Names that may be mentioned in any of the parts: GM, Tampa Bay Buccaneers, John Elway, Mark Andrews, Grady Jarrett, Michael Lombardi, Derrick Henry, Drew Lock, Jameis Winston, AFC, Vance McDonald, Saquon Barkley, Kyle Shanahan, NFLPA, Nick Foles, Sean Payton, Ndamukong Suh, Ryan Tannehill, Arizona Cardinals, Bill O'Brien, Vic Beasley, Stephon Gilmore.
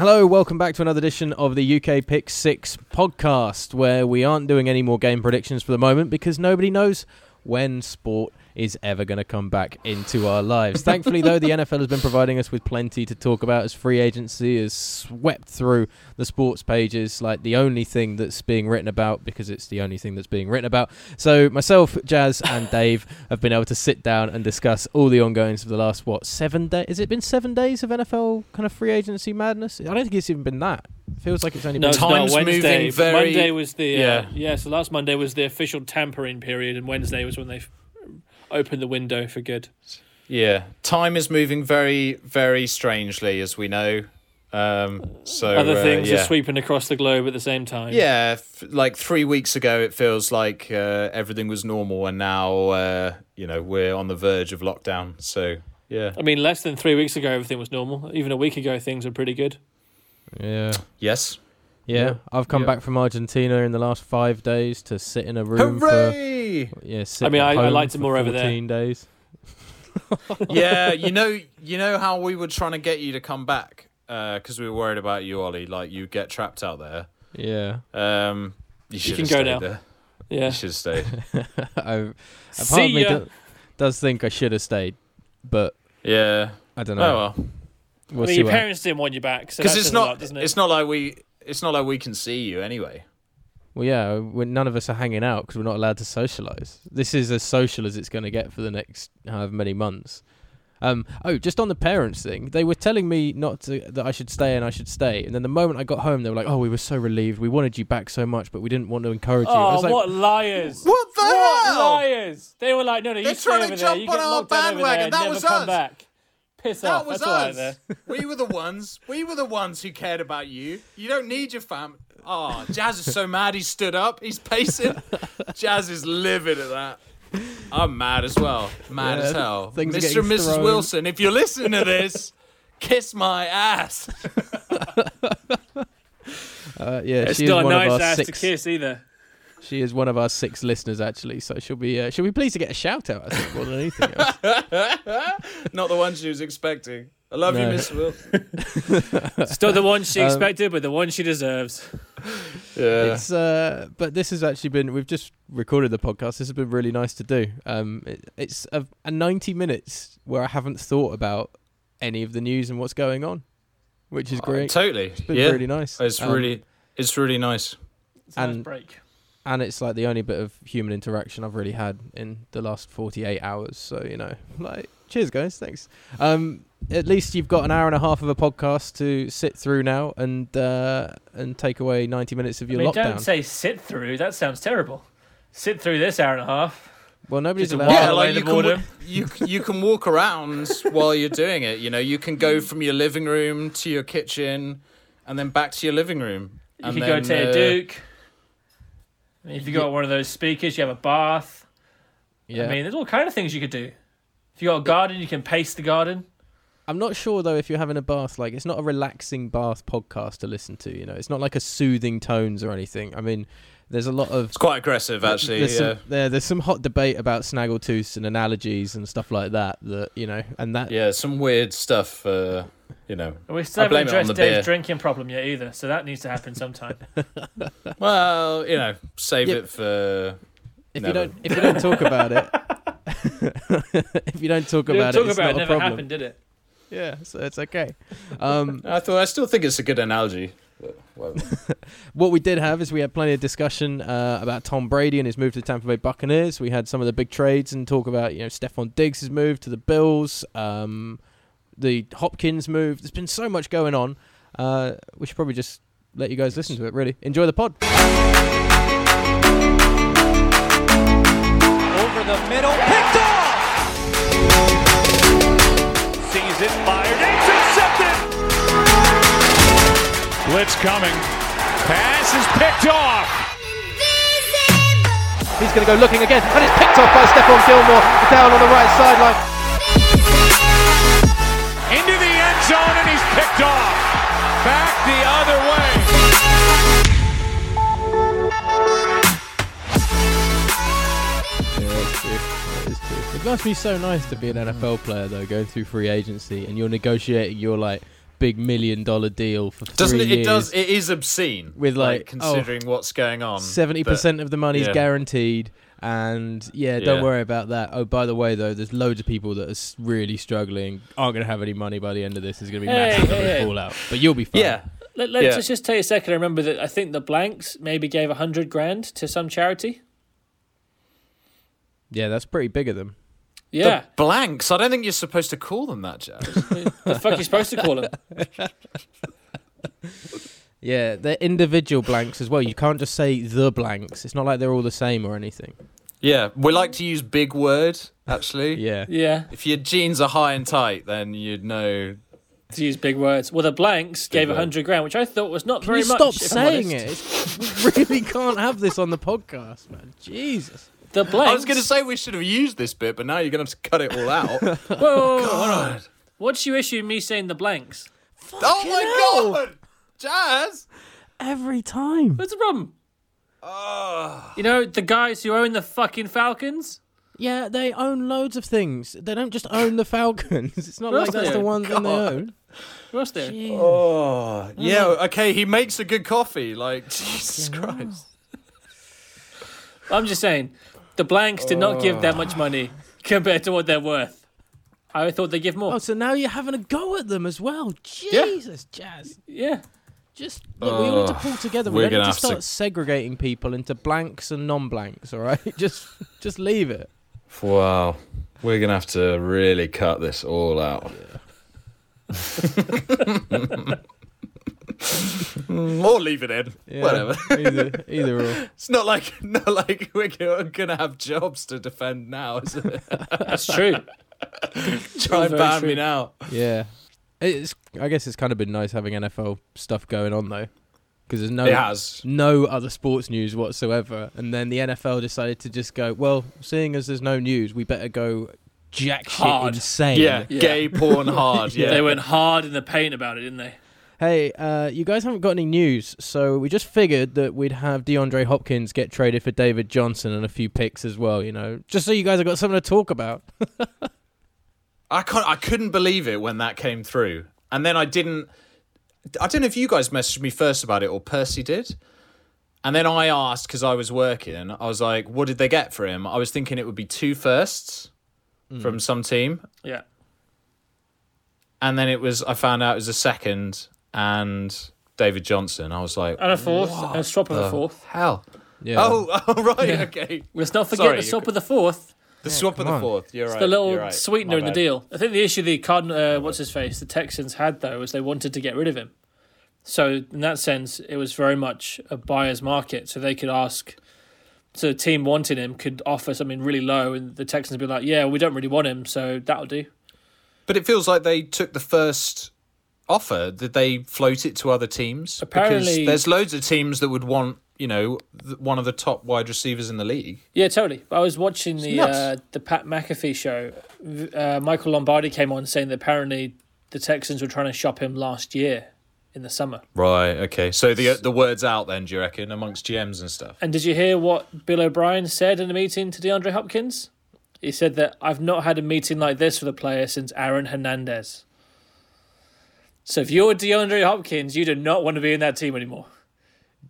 Hello, welcome back to another edition of the UK Pick 6 podcast, where we aren't doing any more game predictions for the moment because nobody knows when sport is ever going to come back into our lives. Thankfully, though, the NFL has been providing us with plenty to talk about as free agency has swept through the sports pages like the only thing that's being written about because it's the only thing that's being written about. So myself, Jazz and Dave have been able to sit down and discuss all the ongoings of the last, 7 days? Has it been 7 days of NFL kind of free agency madness? I don't think it's even been that. It feels like it's only been time's moving very... Monday was the... so last Monday was the official tampering period and Wednesday was when they opened the window for good. Yeah. Time is moving very, very strangely, as we know. Other things are sweeping across the globe at the same time. Yeah. Like 3 weeks ago, it feels like everything was normal and now, we're on the verge of lockdown. So, yeah. I mean, less than 3 weeks ago, everything was normal. Even a week ago, things were pretty good. Yeah. Yes. Yeah. I've come back from Argentina in the last 5 days to sit in a room for... Yeah, I liked it more over there. 14 days. Yeah, you know how we were trying to get you to come back because we were worried about you, Ollie. Like, you get trapped out there. Yeah. You can go now. There. Yeah. You should have stayed. Part of me does think I should have stayed, but... Yeah. I don't know. Oh, well. Your parents didn't want you back, because it's not like we can see you anyway. Well, yeah, none of us are hanging out because we're not allowed to socialise. This is as social as it's going to get for the next however many months. Just on the parents thing, they were telling me that I should stay, and then the moment I got home, they were like, "Oh, we were so relieved. We wanted you back so much, but we didn't want to encourage you." I was like, what liars! What the hell? They were like, "No, you stay over there. You get locked down over there and never come back." Piss off. That was us. We were the ones who cared about you. You don't need your fam. Oh, Jazz is so mad he stood up. He's pacing. Jazz is livid at that. I'm mad as well. Mad as hell. Mr. and Mrs. thrown. Wilson, if you're listening to this, kiss my ass. It's not a nice ass to kiss either. She is one of our 6 listeners, actually, so she'll be pleased to get a shout-out, I think, more than anything else. Not the one she was expecting. I love you, Miss Wilson. It's not the one she expected, but the one she deserves. Yeah. It's, but this has actually been... We've just recorded the podcast. This has been really nice to do. It's a 90 minutes where I haven't thought about any of the news and what's going on, which is great. Totally. It's been really nice. It's really nice. It's a nice break. And it's like the only bit of human interaction I've really had in the last 48 hours. So, cheers, guys. Thanks. At least you've got an hour and a half of a podcast to sit through now and take away 90 minutes of your lockdown. Don't say sit through. That sounds terrible. Sit through this hour and a half. Well, nobody's allowed. Yeah, you can walk around while you're doing it. You can go from your living room to your kitchen and then back to your living room. And you can go to a Duke. If you got one of those speakers, you have a bath. Yeah. I mean, there's all kind of things you could do. If you got a garden, you can pace the garden. I'm not sure, though, if you're having a bath. Like, it's not a relaxing bath podcast to listen to, It's not like a soothing tones or anything. I mean, there's a lot of... It's quite aggressive, actually, There's some hot debate about snaggletooths and analogies and stuff like that. Yeah, some weird stuff, We still haven't addressed Dave's drinking problem yet either, so that needs to happen sometime. Well, save it for... If you don't talk about it... If you don't talk about it, it's not a problem. It never happened, did it? Yeah, so it's okay. I still think it's a good analogy. What we did have is we had plenty of discussion about Tom Brady and his move to the Tampa Bay Buccaneers. We had some of the big trades and talk about, Stephon Diggs' move to the Bills, the Hopkins move. There's been so much going on. We should probably just let you guys listen to it, really. Enjoy the pod. Over the middle, picked off! Sees it fired, intercepted! Blitz coming. Pass is picked off. He's going to go looking again, and it's picked off by Stephon Gilmore down on the right sideline. Into the end zone, and he's picked off. Back the other way. Yeah, that's true. That is true. It must be so nice to be an NFL player, though, going through free agency, and you're negotiating. You're like, big $1 million deal for 3 years. It is obscene with considering what's going on. 70% of the money is guaranteed. And don't worry about that. Oh, by the way, though, there's loads of people that are really struggling, aren't going to have any money by the end of this. There's going to be massive fallout, but you'll be fine. Yeah, let's just take a second. I remember that I think the Blanks maybe gave $100,000 to some charity. Yeah, that's pretty big of them. Yeah, the Blanks. I don't think you're supposed to call them that, Jack. The fuck are you supposed to call them? Yeah, they're individual Blanks as well. You can't just say the Blanks. It's not like they're all the same or anything. Yeah, we like to use big word, actually. Yeah. If your jeans are high and tight, then you'd know to use big words. Well, the Blanks gave $100,000, which I thought was not very much. Stop saying it. We really can't have this on the podcast, man. Jesus. The Blanks. I was going to say we should have used this bit, but now you're going to have to cut it all out. Whoa, God. What's your issue me saying the Blanks? Oh my God. Jazz? Every time. What's the problem? You know, the guys who own the fucking Falcons? Yeah, they own loads of things. They don't just own the Falcons. It's not like that's the one thing they own. What's there? Oh, yeah, okay, he makes a good coffee. Like, Jesus Christ. I'm just saying, the Blanks did not give that much money compared to what they're worth. I thought they'd give more. Oh, so now you're having a go at them as well. Jesus, Jazz. Yeah. Just look, we all need to pull together. We need to start segregating people into Blanks and non-Blanks, all right? just leave it. Wow. We're going to have to really cut this all out. Yeah. Or leave it in. Yeah, whatever. Either or. It's not like we're going to have jobs to defend now, is it? That's true. Try and ban me now. Yeah, I guess it's kind of been nice having NFL stuff going on though, because there's no other sports news whatsoever. And then the NFL decided to just go, well, seeing as there's no news, we better go jack shit hard. Insane. Yeah, gay porn hard. Yeah, they went hard in the paint about it, didn't they? Hey, you guys haven't got any news, so we just figured that we'd have DeAndre Hopkins get traded for David Johnson and a few picks as well. You know, just so you guys have got something to talk about. I couldn't believe it when that came through. And then I don't know if you guys messaged me first about it or Percy did. And then I asked, because I was working, I was like, what did they get for him? I was thinking it would be 2 firsts from some team. Yeah. And then I found out it was a second and David Johnson. I was like, and a fourth, and a swap of a fourth. Hell. Yeah. Oh, right, yeah. Okay. Let's not forget the swap of the fourth. The swap of the fourth, you're right. It's the little sweetener in the deal. I think the issue the the Texans had, though, was they wanted to get rid of him. So in that sense, it was very much a buyer's market. So they could ask, so the team wanting him could offer something really low, and the Texans would be like, yeah, we don't really want him, so that'll do. But it feels like they took the first offer. Did they float it to other teams? Apparently. Because there's loads of teams that would want, you know, one of the top wide receivers in the league. Yeah, totally. I was watching the Pat McAfee show. Michael Lombardi came on saying that apparently the Texans were trying to shop him last year in the summer. Right, okay. So the word's out then, do you reckon, amongst GMs and stuff? And did you hear what Bill O'Brien said in a meeting to DeAndre Hopkins? He said that I've not had a meeting like this with a player since Aaron Hernandez. So if you're DeAndre Hopkins, you do not want to be in that team anymore.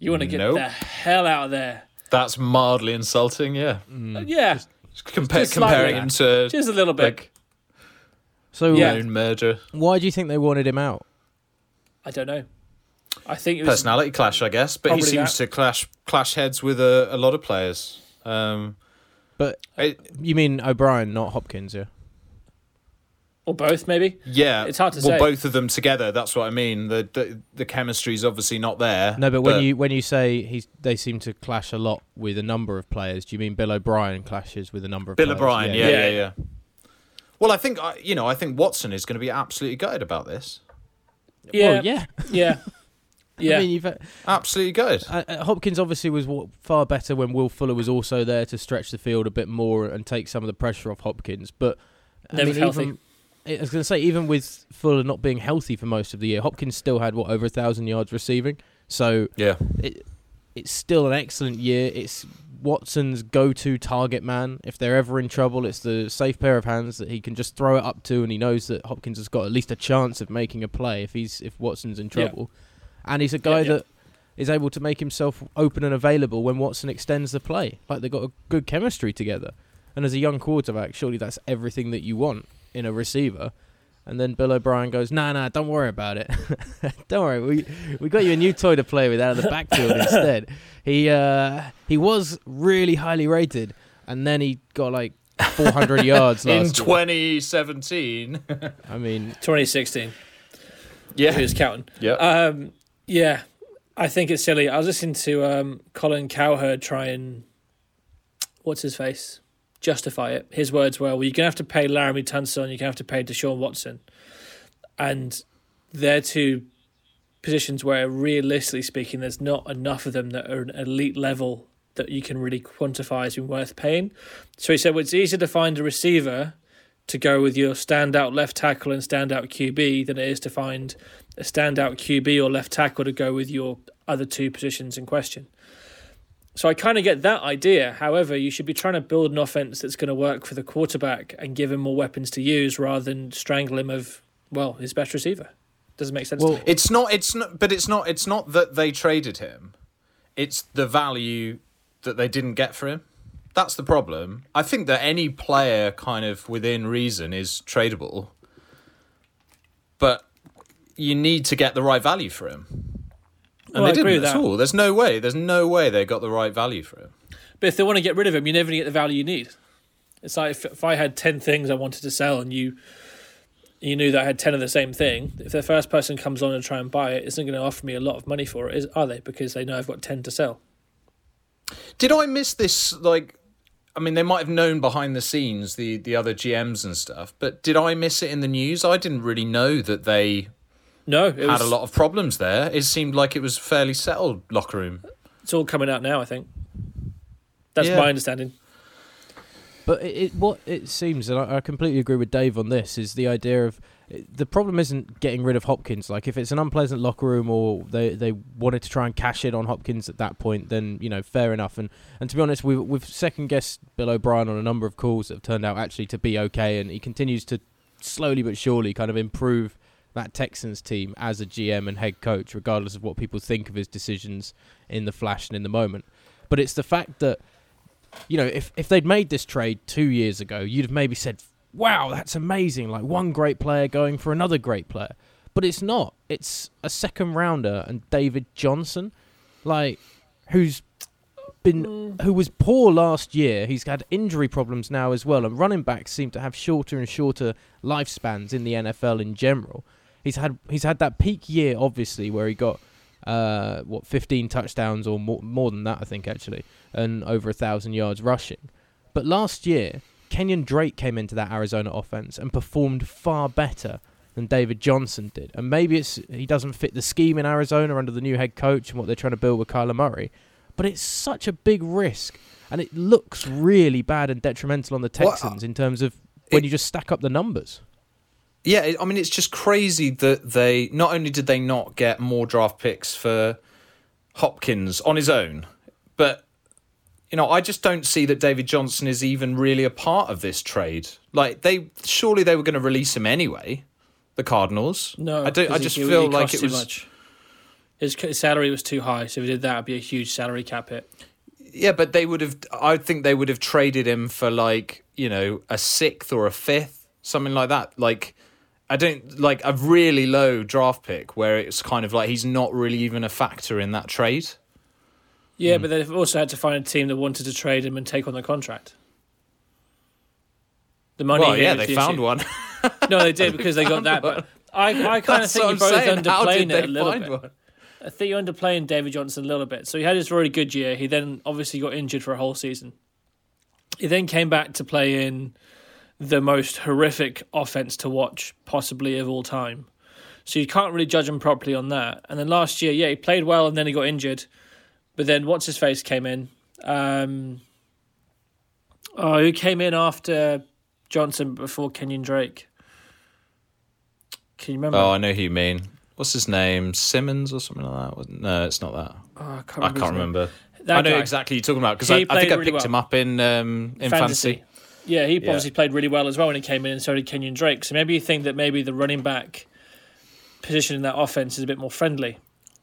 You want to get the hell out of there. That's mildly insulting, yeah. Mm. Yeah. Just comparing him to... Just a little bit. Like, murder. Why do you think they wanted him out? I don't know. I think it was... Personality clash, I guess. But he seems to clash heads with a lot of players. You mean O'Brien, not Hopkins, yeah? Or both, maybe? Yeah. It's hard to say. Well, both of them together, that's what I mean. The chemistry's obviously not there. No, but when you say they seem to clash a lot with a number of players, do you mean Bill O'Brien clashes with a number of players? Bill O'Brien, yeah. Well, I think Watson is going to be absolutely gutted about this. Yeah. Well, yeah. Yeah. Yeah. I mean, you've absolutely good. Hopkins obviously was far better when Will Fuller was also there to stretch the field a bit more and take some of the pressure off Hopkins. But never healthy. I was going to say, even with Fuller not being healthy for most of the year, Hopkins still had over 1,000 yards receiving. So yeah, it's still an excellent year. It's Watson's go-to target man. If they're ever in trouble, it's the safe pair of hands that he can just throw it up to, and he knows that Hopkins has got at least a chance of making a play if Watson's in trouble. Yeah. And he's a guy that is able to make himself open and available when Watson extends the play. Like, they've got a good chemistry together. And as a young quarterback, surely that's everything that you want in a receiver. And then Bill O'Brien goes, nah, don't worry about it. Don't worry, we got you a new toy to play with out of the backfield instead. He was really highly rated, and then he got like 400 yards last in 2017. I mean... 2016. Yeah. Who's counting? Yeah. Yeah, I think it's silly. I was listening to Colin Cowherd try and... what's his face? Justify it. His words were, well, you're going to have to pay Laramie Tunsil and you're going to have to pay Deshaun Watson. And they're two positions where, realistically speaking, there's not enough of them that are an elite level that you can really quantify as being worth paying. So he said, well, it's easier to find a receiver to go with your standout left tackle and standout QB than it is to find a standout QB or left tackle to go with your other two positions in question. So I kind of get that idea. However, you should be trying to build an offense that's going to work for the quarterback and give him more weapons to use rather than strangle him of, well, his best receiver. Doesn't make sense. Well, to me. It's not that they traded him. It's the value that they didn't get for him. That's the problem. I think that any player kind of within reason is tradable, but you need to get the right value for him. And well, they didn't at all. There's no way they got the right value for him. But if they want to get rid of him, you're never going to get the value you need. It's like if I had 10 things I wanted to sell and you knew that I had 10 of the same thing, if the first person comes on and try and buy it, isn't going to offer me a lot of money for it, are they? Because they know I've got 10 to sell. Did I miss this? Like, I mean, they might have known behind the scenes, the other GMs and stuff, but did I miss it in the news? I didn't really know that they... No, it had a lot of problems there. It seemed like it was a fairly settled locker room. It's all coming out now, I think. That's my understanding. But what it seems, and I completely agree with Dave on this, is the idea of the problem isn't getting rid of Hopkins. Like, if it's an unpleasant locker room or they wanted to try and cash in on Hopkins at that point, then, you know, fair enough. And to be honest, we've second-guessed Bill O'Brien on a number of calls that have turned out actually to be okay, and he continues to slowly but surely kind of improve that Texans team as a GM and head coach, regardless of what people think of his decisions in the flash and in the moment. But it's the fact that, you know, if they'd made this trade 2 years ago, you'd have maybe said, wow, that's amazing, like one great player going for another great player. But it's not. It's a second rounder and David Johnson, like, who was poor last year. He's had injury problems now as well, and running backs seem to have shorter and shorter lifespans in the NFL in general. He's had that peak year, obviously, where he got 15 touchdowns or more than that, I think, actually, and over 1,000 yards rushing. But last year, Kenyon Drake came into that Arizona offense and performed far better than David Johnson did. And maybe he doesn't fit the scheme in Arizona under the new head coach and what they're trying to build with Kyler Murray. But it's such a big risk, and it looks really bad and detrimental on the Texans in terms of when you just stack up the numbers. Yeah, I mean, it's just crazy that they not only did they not get more draft picks for Hopkins on his own, but, you know, I just don't see that David Johnson is even really a part of this trade. Like, they were going to release him anyway, the Cardinals. No, I just feel like it was too much. His salary was too high, so if he did that, it'd be a huge salary cap hit. Yeah, but I think they would have traded him for, like, you know, a sixth or a fifth, something like that. Like, I don't like a really low draft pick where it's kind of like he's not really even a factor in that trade. Yeah, but they've also had to find a team that wanted to trade him and take on the contract. The money. Well, yeah, they found one. No, they did because they got that. One. But I kind of think you both underplayed it a little bit. I think you're underplaying David Johnson a little bit. So he had his really good year. He then obviously got injured for a whole season. He then came back to play in the most horrific offense to watch possibly of all time. So you can't really judge him properly on that. And then last year, yeah, he played well and then he got injured. But then what's-his-face came in. Who came in after Johnson before Kenyon Drake? Can you remember? Oh, I know who you mean. what's his name? Simmons or something like that? No, it's not that. I can't remember. I know exactly you're talking about because I think I picked him up in fantasy. Yeah, he obviously played really well as well when he came in, and so did Kenyon Drake. So maybe you think that maybe the running back position in that offense is a bit more friendly.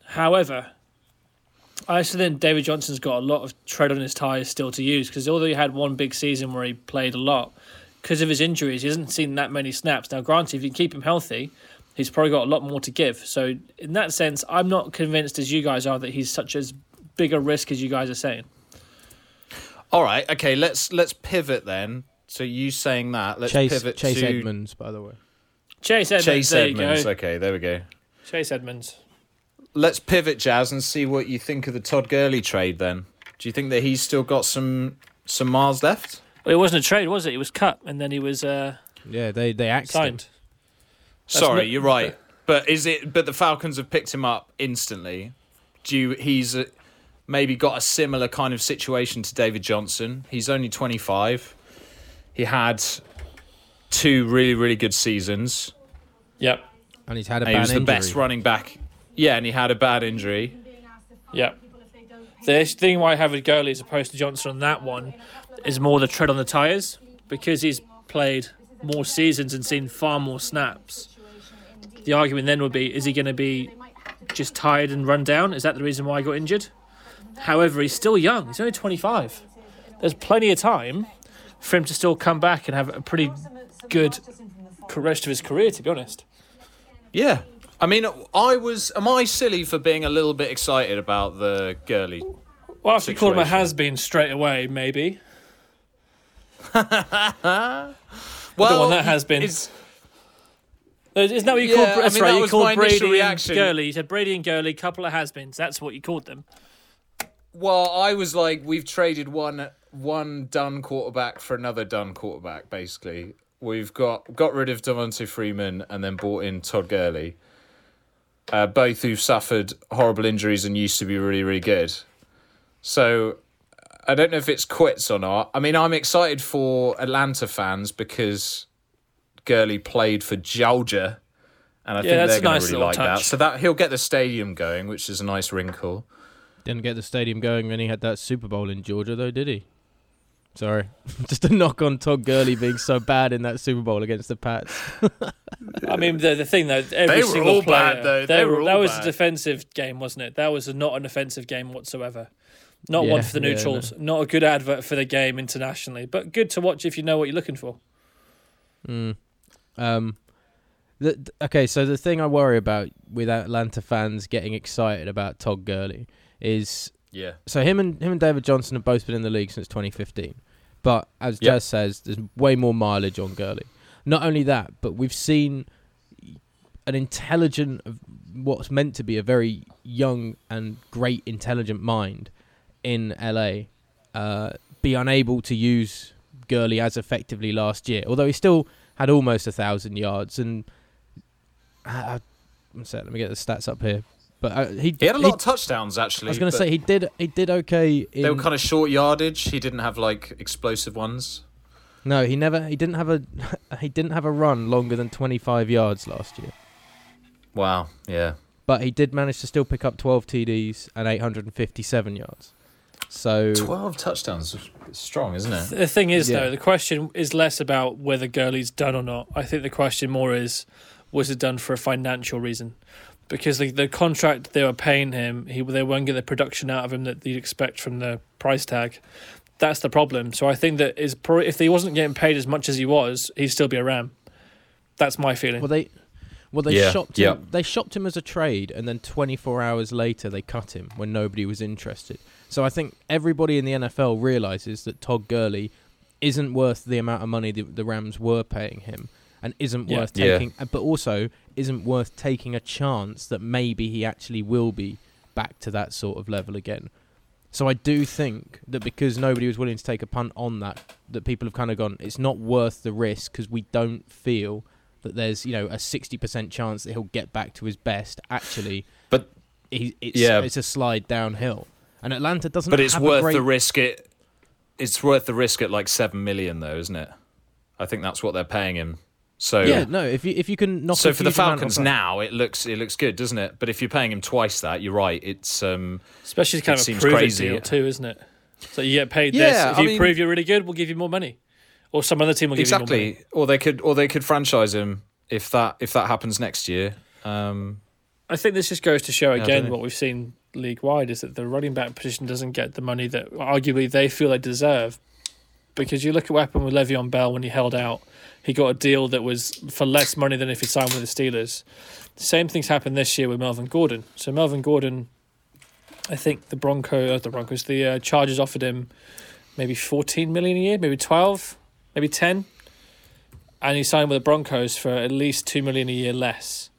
However, I still think David Johnson's got a lot of tread on his tires still to use, because although he had one big season where he played a lot, because of his injuries, he hasn't seen that many snaps. Now, granted, if you keep him healthy, he's probably got a lot more to give. So in that sense, I'm not convinced as you guys are that he's such as big a risk as you guys are saying. All right, okay, let's pivot then. So you saying that, let's pivot to... Chase Edmonds, by the way. Chase Edmonds, there you go. Okay, there we go. Chase Edmonds. Let's pivot, Jazz, and see what you think of the Todd Gurley trade then. Do you think that he's still got some miles left? Well, it wasn't a trade, was it? It was cut, and then he was they axed signed. Him. Sorry, you're right. But the Falcons have picked him up instantly. He's maybe got a similar kind of situation to David Johnson. He's only 25. He had two really, really good seasons. Yep. And he's had a bad injury. He was the best running back. Yeah, and he had a bad injury. Yeah. The thing I have with Gurley as opposed to Johnson on that one is more the tread on the tyres, because he's played more seasons and seen far more snaps. The argument then would be, is he going to be just tired and run down? Is that the reason why he got injured? However, he's still young. He's only 25. There's plenty of time for him to still come back and have a pretty good rest of his career, to be honest. Yeah. I mean, am I silly for being a little bit excited about the Gurley? Well, after you called him a has-been straight away, maybe. Well, that has been. Isn't that what you called? That's right. You called Brady and Gurley. You said Brady and Gurley, couple of has-beens. That's what you called them. Well, I was like, we've traded one done quarterback for another done quarterback. Basically, we've got rid of Devontae Freeman and then brought in Todd Gurley. Both who've suffered horrible injuries and used to be really, really good. So I don't know if it's quits or not. I mean, I'm excited for Atlanta fans because Gurley played for Georgia, and I think they're going to really like touch. That. So that he'll get the stadium going, which is a nice wrinkle. Didn't get the stadium going when he had that Super Bowl in Georgia, though, did he? Sorry, just a knock on Todd Gurley being so bad in that Super Bowl against the Pats. I mean, the thing though, every single player. They were all bad though. That was a defensive game, wasn't it? That was not an offensive game whatsoever. Not one for the neutrals. No. Not a good advert for the game internationally, but good to watch if you know what you're looking for. Okay, so the thing I worry about with Atlanta fans getting excited about Todd Gurley is so him and David Johnson have both been in the league since 2015. But as Jazz says, there's way more mileage on Gurley. Not only that, but we've seen an intelligent, what's meant to be a very young and great intelligent mind in LA be unable to use Gurley as effectively last year. Although he still had almost 1,000 yards. And let me get the stats up here. But he had a lot of touchdowns, actually. I was going to say, he did okay. They were kind of short yardage. He didn't have, like, explosive ones. No, he didn't have a run longer than 25 yards last year. Wow, yeah. But he did manage to still pick up 12 TDs and 857 yards. So 12 touchdowns is strong, isn't it? The thing is, though, the question is less about whether Gurley's done or not. I think the question more is, was it done for a financial reason? Because the contract they were paying him, they won't get the production out of him that you'd expect from the price tag. That's the problem. So I think that is probably, if he wasn't getting paid as much as he was, he'd still be a Ram. That's my feeling. Well, they shopped him. They shopped him as a trade, and then 24 hours later they cut him when nobody was interested. So I think everybody in the NFL realizes that Todd Gurley isn't worth the amount of money the Rams were paying him. And isn't worth taking, but also isn't worth taking a chance that maybe he actually will be back to that sort of level again. So I do think that because nobody was willing to take a punt on that people have kind of gone, it's not worth the risk because we don't feel that there's a 60% chance that he'll get back to his best. Actually, but it's a slide downhill, and Atlanta doesn't. But it's worth the risk. It's worth the risk at like $7 million, though, isn't it? I think that's what they're paying him. So yeah, no, if you can knock. So for the Falcons now, it looks good, doesn't it? But if you're paying him twice that, you're right. It's especially kind of a proven deal too, isn't it? So you get paid this. If you prove you're really good, we'll give you more money, or some other team will give you more money. Or they could franchise him if that happens next year. I think this just goes to show again what we've seen league wide is that the running back position doesn't get the money that arguably they feel they deserve. Because you look at what happened with Le'Veon Bell when he held out. He got a deal that was for less money than if he signed with the Steelers. The same thing's happened this year with Melvin Gordon. So Melvin Gordon, I think the Chargers offered him maybe $14 million a year, maybe 12, maybe 10. And he signed with the Broncos for at least $2 million a year less.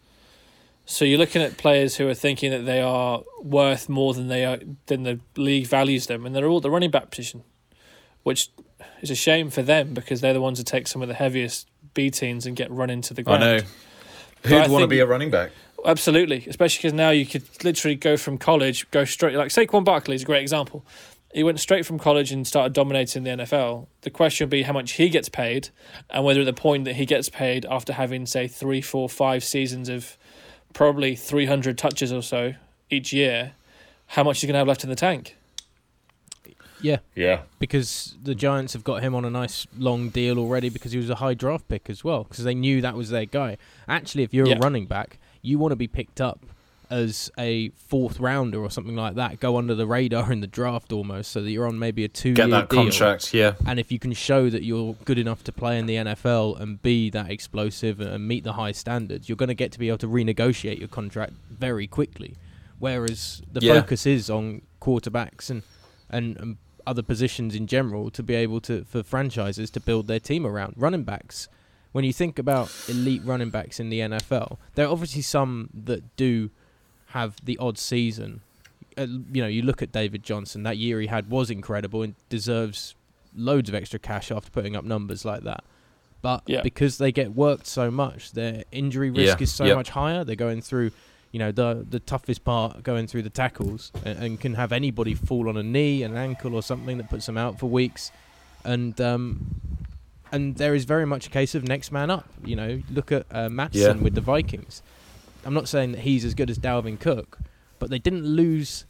So you're looking at players who are thinking that they are worth more than the league values them, and they're all at the running back position, which is a shame for them because they're the ones who take some of the heaviest beatings and get run into the ground. I know. Who'd want to be a running back? Absolutely, especially because now you could literally go from college, go straight. Like Saquon Barkley is a great example. He went straight from college and started dominating the NFL. The question would be how much he gets paid and whether at the point that he gets paid after having, say, 3, 4, 5 seasons of probably 300 touches or so each year, how much he's going to have left in the tank. Yeah. Because the Giants have got him on a nice long deal already because he was a high draft pick as well because they knew that was their guy. Actually, if you're a running back, you want to be picked up as a fourth rounder or something like that, go under the radar in the draft almost so that you're on maybe a 2-year deal. Get that contract, yeah. And if you can show that you're good enough to play in the NFL and be that explosive and meet the high standards, you're going to get to be able to renegotiate your contract very quickly, whereas the focus is on quarterbacks and other positions in general to be able to, for franchises to build their team around. Running backs, when you think about elite running backs in the NFL, there are obviously some that do have the odd season. You look at David Johnson, that year he had was incredible and deserves loads of extra cash after putting up numbers like that. But because they get worked so much, their injury risk is so much higher. They're going through, the toughest part, going through the tackles and can have anybody fall on a knee, an ankle or something that puts them out for weeks. And there is very much a case of next man up. Look at Mattson with the Vikings. I'm not saying that he's as good as Dalvin Cook, but they didn't lose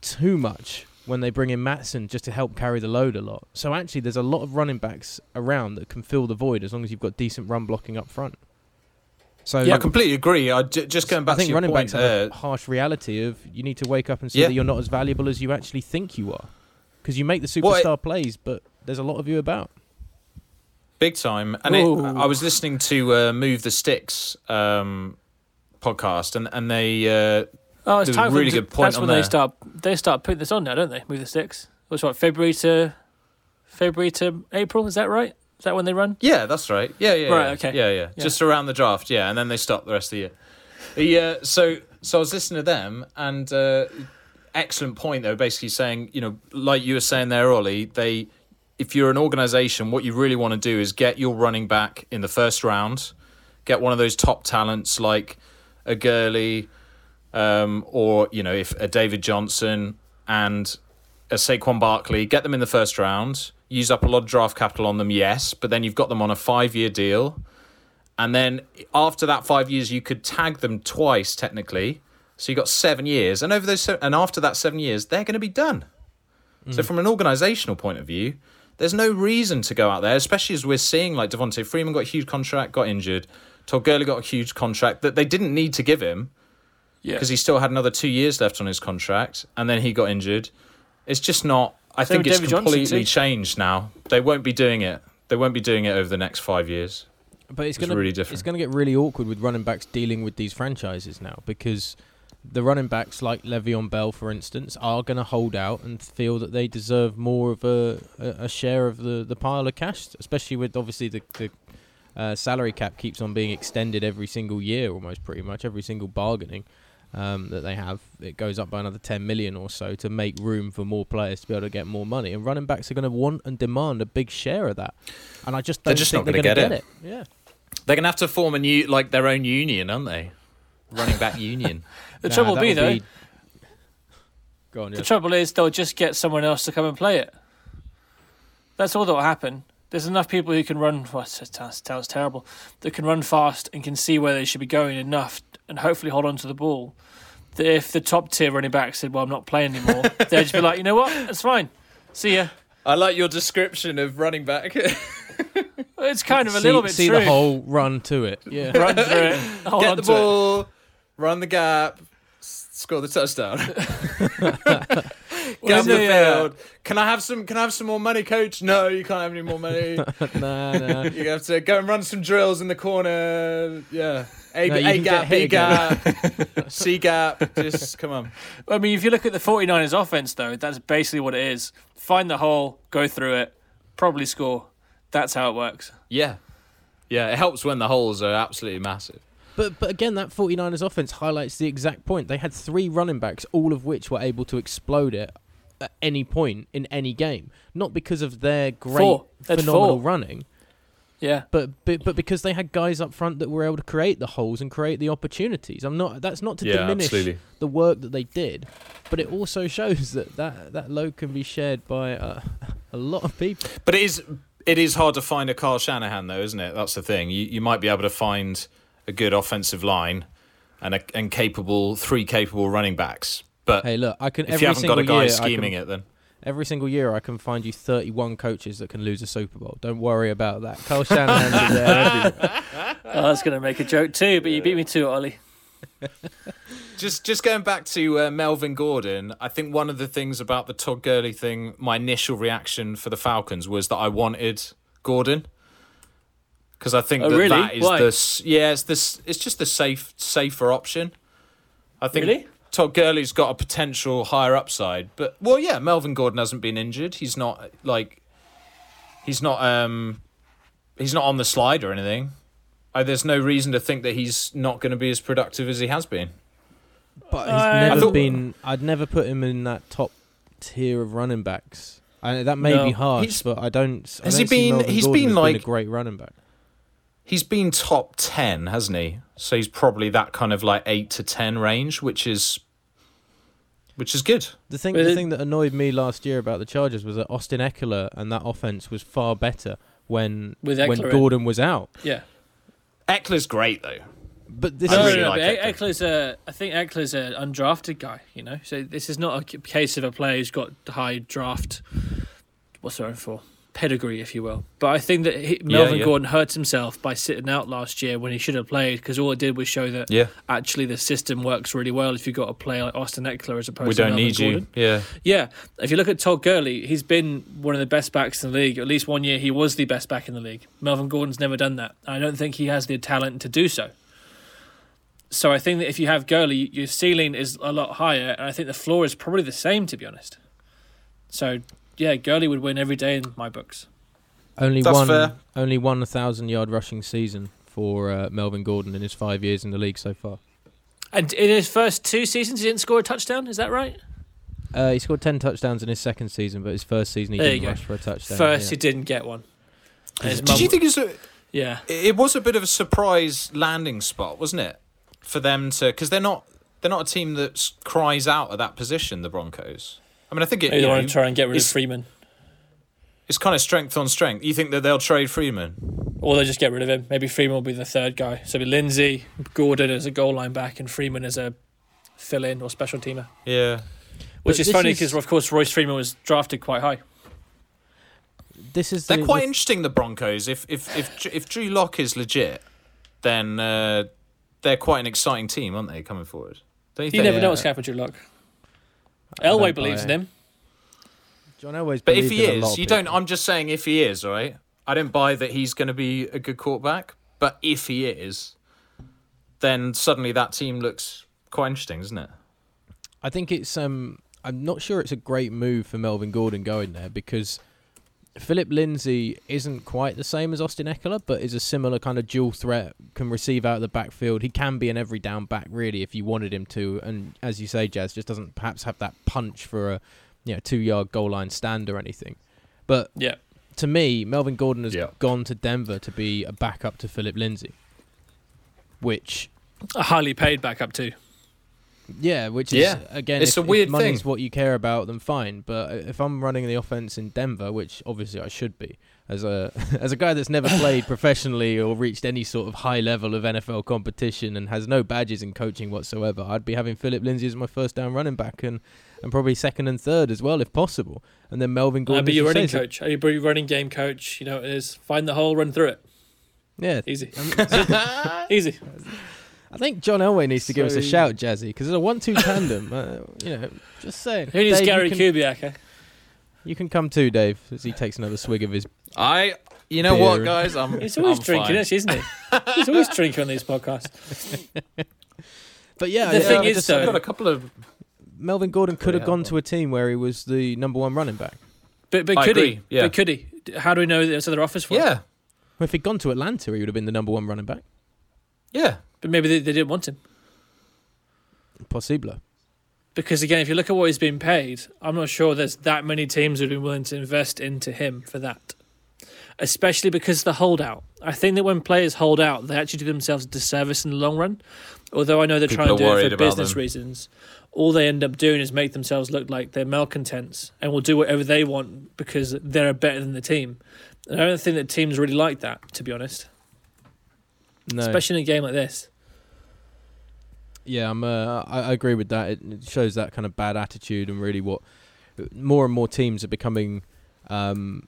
too much when they bring in Mattson just to help carry the load a lot. So actually there's a lot of running backs around that can fill the void as long as you've got decent run blocking up front. So I completely agree. Just going back to your point, I think running backs have a harsh reality of you need to wake up and see that you're not as valuable as you actually think you are. Because you make the superstar plays, but there's a lot of you about. Big time. And I was listening to Move the Sticks podcast and they it's time really good point. That's on when there. they start putting this on now, don't they? Move the Sticks. What's what, February to April? Is that right? Is that when they run? Yeah, that's right. Yeah. Right. Okay. Yeah. Just around the draft. Yeah, and then they stop the rest of the year. So I was listening to them and excellent point. They were basically saying, like you were saying there, Ollie. If you're an organisation, what you really want to do is get your running back in the first round, get one of those top talents like a Gurley, or if a David Johnson and a Saquon Barkley, get them in the first round, use up a lot of draft capital on them, yes, but then you've got them on a 5-year deal, and then after that 5 years you could tag them twice technically, so you've got 7 years, and after that 7 years they're going to be done. So from an organisational point of view, there's no reason to go out there, especially as we're seeing like Devontae Freeman got a huge contract, got injured. Todd Gurley got a huge contract that they didn't need to give him because he still had another 2 years left on his contract, and then he got injured. It's just not... I think it's completely changed now. They won't be doing it. They won't be doing it over the next 5 years. But it's really different. It's going to get really awkward with running backs dealing with these franchises now because the running backs like Le'Veon Bell, for instance, are going to hold out and feel that they deserve more of a share of the pile of cash, especially with obviously the salary cap keeps on being extended every single year, almost pretty much every single bargaining that they have. It goes up by another 10 million or so to make room for more players to be able to get more money. And running backs are going to want and demand a big share of that. And I just don't think they're going to get it. Yeah, they're going to have to form a new, like their own union, aren't they? Running back union. The trouble is they'll just get someone else to come and play it. That's all that will happen. There's enough people who can run. Well, that sounds terrible. That can run fast and can see where they should be going enough, and hopefully hold on to the ball. That if the top tier running back said, "Well, I'm not playing anymore," they'd just be like, "You know what? That's fine. See ya." I like your description of running back. It's kind of a little bit see true. See the whole run to it. Yeah, run through it. Hold Get on the to ball. It. Run the gap. Score the touchdown. Well, the field. Can I have some more money, coach? No, you can't have any more money. No. You're gonna have to go and run some drills in the corner. Yeah. A gap, B gap, C gap. Just come on. I mean, if you look at the 49ers offense though, that's basically what it is. Find the hole, go through it, probably score. That's how it works. Yeah. Yeah, it helps when the holes are absolutely massive. But again, that 49ers offense highlights the exact point. They had three running backs, all of which were able to explode it at any point in any game. Not because of their phenomenal running. Yeah. But because they had guys up front that were able to create the holes and create the opportunities. That's not to diminish the work that they did, but it also shows that load can be shared by a lot of people. But it is hard to find a Kyle Shanahan though, isn't it? That's the thing. You might be able to find a good offensive line and three capable running backs. But hey, look, if you haven't got a guy scheming it, then every single year I can find you 31 coaches that can lose a Super Bowl. Don't worry about that. Kyle Shanahan is there. I was going to make a joke too, but you beat me to it, Ollie. Just going back to Melvin Gordon, I think one of the things about the Todd Gurley thing, my initial reaction for the Falcons was that I wanted Gordon. Because I think that is it's just the safer option. I think Todd Gurley's got a potential higher upside, but Melvin Gordon hasn't been injured. He's not on the slide or anything. There's no reason to think that he's not going to be as productive as he has been. But he's never been. I'd never put him in that top tier of running backs. That may be harsh, but I don't. He's been a great running back. He's been top 10, hasn't he? So he's probably that kind of 8 to 10 range, which is good. The thing that annoyed me last year about the Chargers was that Austin Ekeler and that offense was far better when Gordon was out. Yeah, Eckler's great though. But I think Eckler's an undrafted guy, you know. So this is not a case of a player who's got high draft. What's the word for? Pedigree, if you will. But I think that Melvin Gordon hurt himself by sitting out last year when he should have played, because all it did was show that actually the system works really well if you've got a player like Austin Ekeler as opposed to Melvin Gordon. Yeah. If you look at Todd Gurley, he's been one of the best backs in the league. At least one year he was the best back in the league. Melvin Gordon's never done that. I don't think he has the talent to do so. So I think that if you have Gurley, your ceiling is a lot higher, and I think the floor is probably the same, to be honest. So yeah, Gurley would win every day in my books. Only 1,000-yard rushing season for Melvin Gordon in his 5 years in the league so far. And in his first two seasons, he didn't score a touchdown? Is that right? He scored 10 touchdowns in his second season, but his first season he didn't rush for a touchdown. He didn't get one. Did you think it was a bit of a surprise landing spot, wasn't it, for them to? Because they're not a team that cries out at that position, the Broncos. I mean, I think they want to try and get rid of Freeman. It's kind of strength on strength. You think that they'll trade Freeman? Or they'll just get rid of him. Maybe Freeman will be the third guy. So it'll be Lindsay, Gordon as a goal line back, and Freeman as a fill-in or special teamer. Yeah. Which is funny because, of course, Royce Freeman was drafted quite high. They're quite interesting, the Broncos. If Drew Lock is legit, then they're quite an exciting team, aren't they, coming forward? You never know what's going to happen to Drew Lock. Elway believes in him. John Elway's but if he is, don't. I'm just saying, if he is, all right. I don't buy that he's going to be a good quarterback. But if he is, then suddenly that team looks quite interesting, doesn't it? I think it's. I'm not sure it's a great move for Melvin Gordon going there, because Philip Lindsay isn't quite the same as Austin Ekeler, but is a similar kind of dual threat, can receive out of the backfield. He can be an every down back, really, if you wanted him to. And as you say, Jazz, just doesn't perhaps have that punch for a 2-yard goal line stand or anything. But to me, Melvin Gordon has gone to Denver to be a backup to Philip Lindsay, which... A highly paid backup too. Yeah, which is, again, it's if money's what you care about, then fine. But if I'm running the offense in Denver, which obviously I should be, as a guy that's never played professionally or reached any sort of high level of NFL competition and has no badges in coaching whatsoever, I'd be having Philip Lindsay as my first down running back and probably second and third as well, if possible. And then Melvin Gordon. I'd be your running coach. I'd be your running game coach. You know what it is. Find the hole, run through it. Yeah. Easy. Easy. I think John Elway needs to give us a shout, Jazzy, because it's a 1-2 tandem. Just saying. Who needs Gary Kubiak? Eh? You can come too, Dave, as he takes another swig of his. You know what, guys, he's always drinking this, isn't he? He's always drinking on these podcasts. But yeah, the thing is, though, I've got a couple of. Melvin Gordon could have gone to a team where he was the number one running back. But could he? Yeah. But could he? How do we know there's other offers for him? Yeah. Well, if he'd gone to Atlanta, he would have been the number one running back. Yeah. But maybe they didn't want him. Possibly. Because, again, if you look at what he's been paid, I'm not sure there's that many teams who've been willing to invest into him for that. Especially because the holdout. I think that when players hold out, they actually do themselves a disservice in the long run. Although I know they're trying to do it for business reasons. All they end up doing is make themselves look like they're malcontents and will do whatever they want because they're better than the team. And I don't think that teams really like that, to be honest. No. Especially in a game like this. Yeah, I agree with that. It shows that kind of bad attitude and really what more and more teams are becoming. They're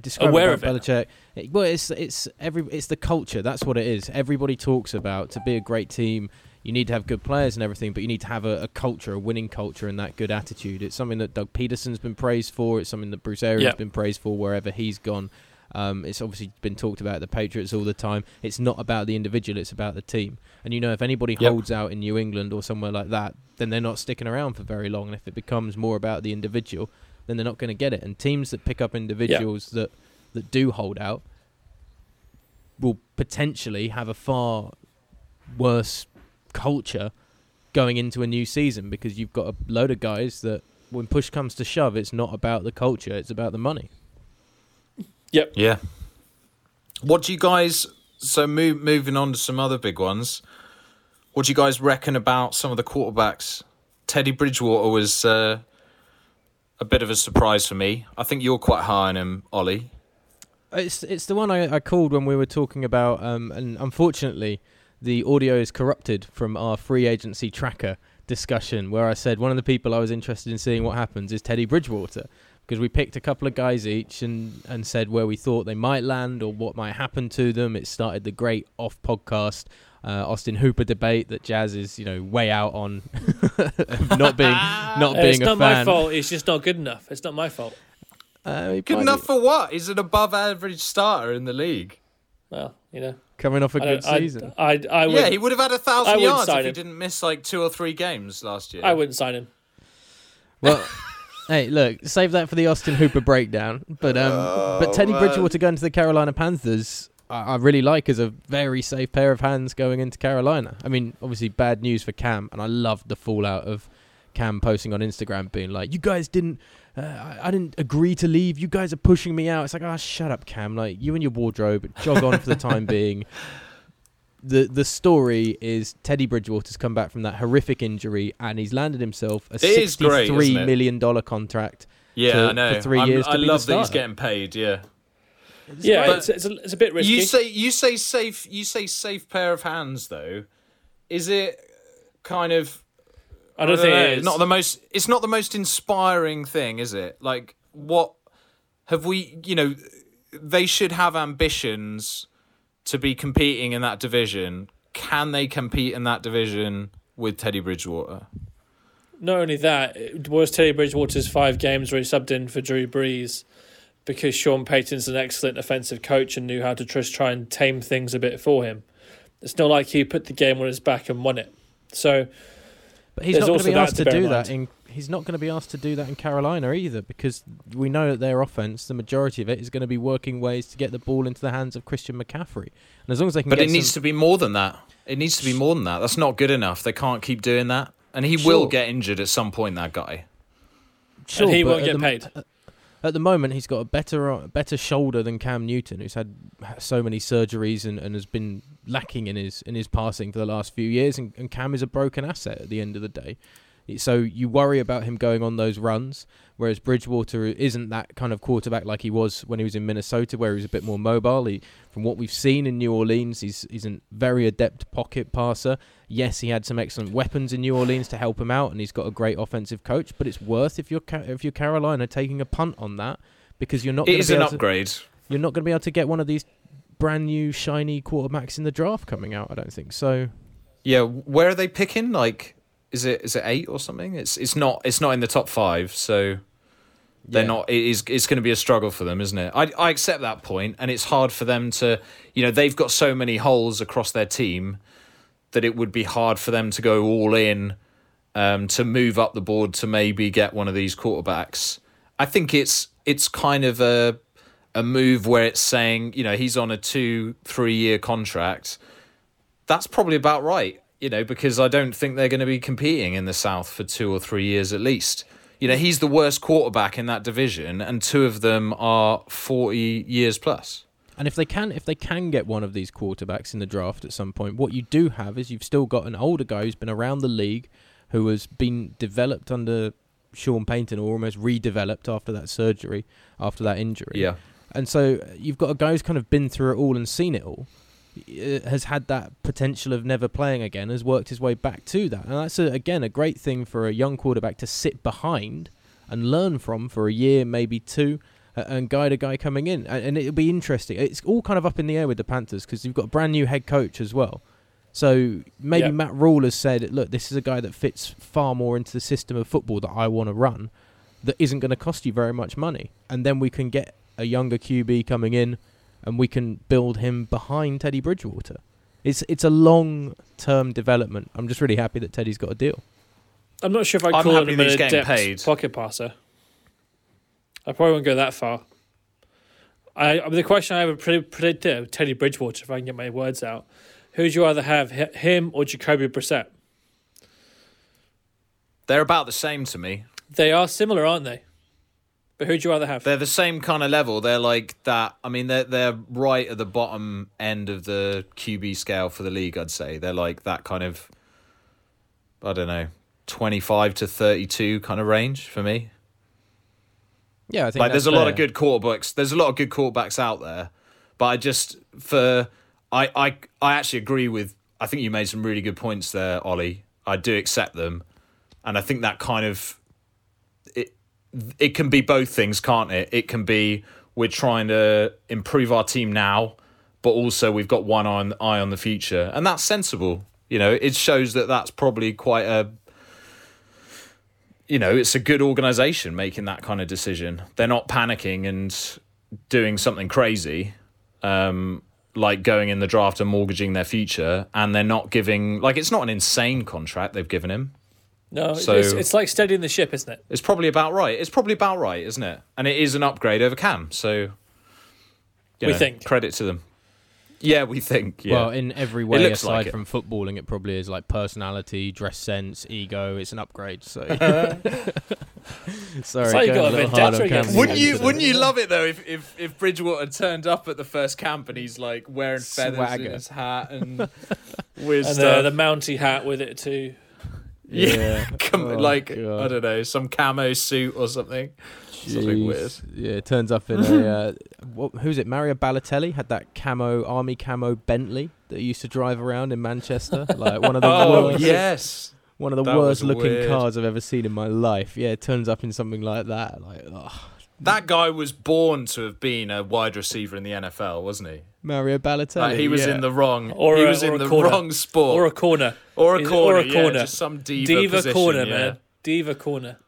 describing aware of Belichick. Well, it's the culture. That's what it is. Everybody talks about to be a great team. You need to have good players and everything, but you need to have a culture, a winning culture, and that good attitude. It's something that Doug Peterson's been praised for. It's something that Bruce Arians has been praised for wherever he's gone. It's obviously been talked about the Patriots all the time. It's not about the individual, it's about the team. And you know, if anybody holds out in New England or somewhere like that, then they're not sticking around for very long. And if it becomes more about the individual, then they're not going to get it. And teams that pick up individuals that do hold out will potentially have a far worse culture going into a new season because you've got a load of guys that when push comes to shove, it's not about the culture, it's about the money. Yep. Yeah. What do you guys... So moving on to some other big ones, what do you guys reckon about some of the quarterbacks? Teddy Bridgewater was a bit of a surprise for me. I think you're quite high on him, Ollie. It's the one I called when we were talking about... and unfortunately, the audio is corrupted from our free agency tracker discussion where I said one of the people I was interested in seeing what happens is Teddy Bridgewater. Because we picked a couple of guys each and said where we thought they might land or what might happen to them. It started the great off-podcast Austin Hooper debate that Jazz is, way out on not being a fan. It's not my fault. It's just not good enough. It's not my fault. Good enough for what? He's an above-average starter in the league. Well, coming off a good season. He would have had 1,000 yards if he didn't miss like two or three games last year. I wouldn't sign him. Well... Hey, look, save that for the Austin Hooper breakdown. But but Teddy Bridgewater going to the Carolina Panthers, I really like as a very safe pair of hands going into Carolina. I mean, obviously bad news for Cam, and I loved the fallout of Cam posting on Instagram being like, you guys didn't, I didn't agree to leave. You guys are pushing me out. It's like, shut up, Cam. Like, you and your wardrobe, jog on for the time being. The story is Teddy Bridgewater's come back from that horrific injury and he's landed himself a $63 million contract for 3 years. I love that he's getting paid, it's a bit risky. You say safe pair of hands though. Is it kind of I don't think it is. It's not the most inspiring thing, is it? Like what have we, they should have ambitions to be competing in that division. Can they compete in that division with Teddy Bridgewater? Not only that, it was Teddy Bridgewater's 5 games where he subbed in for Drew Brees because Sean Payton's an excellent offensive coach and knew how to just try and tame things a bit for him. It's not like he put the game on his back and won it. So, but he's not going to be asked to do that. He's not going to be asked to do that in Carolina either because we know that their offense, the majority of it, is going to be working ways to get the ball into the hands of Christian McCaffrey. And as long as they can But it needs to be more than that. It needs to be more than that. That's not good enough. They can't keep doing that. And he will get injured at some point, that guy. Sure, and he won't get paid. at the moment, he's got a better shoulder than Cam Newton, who's had so many surgeries and has been lacking in his passing for the last few years. And Cam is a broken asset at the end of the day. So you worry about him going on those runs, whereas Bridgewater isn't that kind of quarterback like he was when he was in Minnesota, where he was a bit more mobile. From what we've seen in New Orleans, he's a very adept pocket passer. Yes, he had some excellent weapons in New Orleans to help him out, and he's got a great offensive coach. But it's worth, if you're Carolina, taking a punt on that, because you're not going to be able to... It is an upgrade. You're not going to be able to get one of these brand new shiny quarterbacks in the draft coming out, I don't think. So yeah, where are they picking? Like, Is it 8 or something? It's not in the top 5, so they're not. It's going to be a struggle for them, isn't it? I accept that point, and it's hard for them to, they've got so many holes across their team that it would be hard for them to go all in to move up the board to maybe get one of these quarterbacks. I think it's kind of a move where it's saying, he's on a 2-3 year contract. That's probably about right. Because I don't think they're going to be competing in the South for 2 or 3 years at least. He's the worst quarterback in that division, and two of them are 40 years plus. And if they can get one of these quarterbacks in the draft at some point, what you do have is you've still got an older guy who's been around the league, who has been developed under Sean Payton, or almost redeveloped after that surgery, after that injury. Yeah. And so you've got a guy who's kind of been through it all and seen it all, has had that potential of never playing again, has worked his way back to that. And that's, again, a great thing for a young quarterback to sit behind and learn from for a year, maybe 2, and guide a guy coming in. And it'll be interesting. It's all kind of up in the air with the Panthers, because you've got a brand new head coach as well. So maybe Matt Rule has said, look, this is a guy that fits far more into the system of football that I want to run, that isn't going to cost you very much money. And then we can get a younger QB coming in, and we can build him behind Teddy Bridgewater. It's a long-term development. I'm just really happy that Teddy's got a deal. I'm not sure if I'd call him an adept pocket passer. I probably won't go that far. The question I would predict to Teddy Bridgewater, if I can get my words out, who would you rather have, him or Jacoby Brissett? They're about the same to me. They are similar, aren't they? But who'd you rather have? They're the same kind of level. They're like that. I mean, they're right at the bottom end of the QB scale for the league, I'd say. They're like that kind of, 25 to 32 kind of range for me. Yeah, I think like, there's a lot of good quarterbacks. There's a lot of good quarterbacks out there. But I actually agree with, I think you made some really good points there, Ollie. I do accept them. And I think that kind of, it can be both things, can't it? It can be we're trying to improve our team now, but also we've got one eye on the future. And that's sensible. It shows that that's probably quite a... it's a good organisation making that kind of decision. They're not panicking and doing something crazy, like going in the draft and mortgaging their future, and they're not giving... Like, it's not an insane contract they've given him. No, so, it's like steadying the ship, isn't it? It's probably about right. Isn't it? And it is an upgrade over Cam, so... We think. Credit to them. Yeah, we think, yeah. Well, in every way, aside from footballing, it probably is like personality, dress sense, ego. It's an upgrade, so... Sorry, like got a vendetta against him. Wouldn't you love it, though, if Bridgewater turned up at the first camp and he's, like, wearing feathers in his hat and... and the Mountie hat with it, too. Yeah, God. I don't know, some camo suit or something. Jeez. Something weird. Yeah, it turns up in a... who's it? Mario Balotelli had that army camo Bentley that he used to drive around in Manchester. Like one of the worst, yes, one of the worst looking cars I've ever seen in my life. Yeah, it turns up in something like that. Like, that guy was born to have been a wide receiver in the NFL, wasn't he? Mario Balotelli. He was in the wrong. Wrong sport. Or a corner. Or a corner. Just some diva position. Corner, yeah. Man. Diva corner.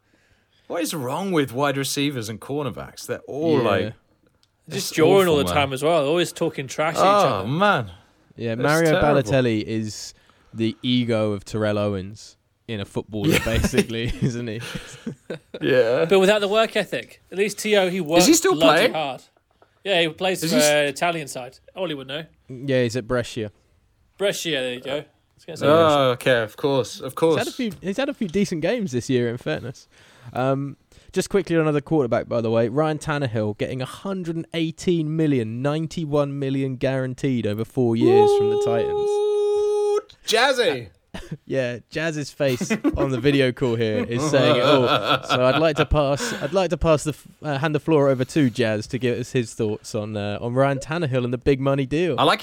What is wrong with wide receivers and cornerbacks? They're all just jawing all the time as well. They're always talking trash at each other. Oh man. Yeah, that's Mario Balotelli is the ego of Terrell Owens in a footballer, basically, isn't he? Yeah. But without the work ethic. At least T.O., he works bloody hard. Yeah, he plays for the Italian side. Ollie would know. Yeah, he's at Brescia. There you go. Okay, of course. He's had a few decent games this year, in fairness. Just quickly on another quarterback, by the way, Ryan Tannehill getting $118 million, $91 million guaranteed over 4 years from the Titans. Jazzy. Yeah, Jazz's face on the video call here is saying it all. So I'd like to pass hand the floor over to Jazz to give us his thoughts on Ryan Tannehill and the big money deal. I like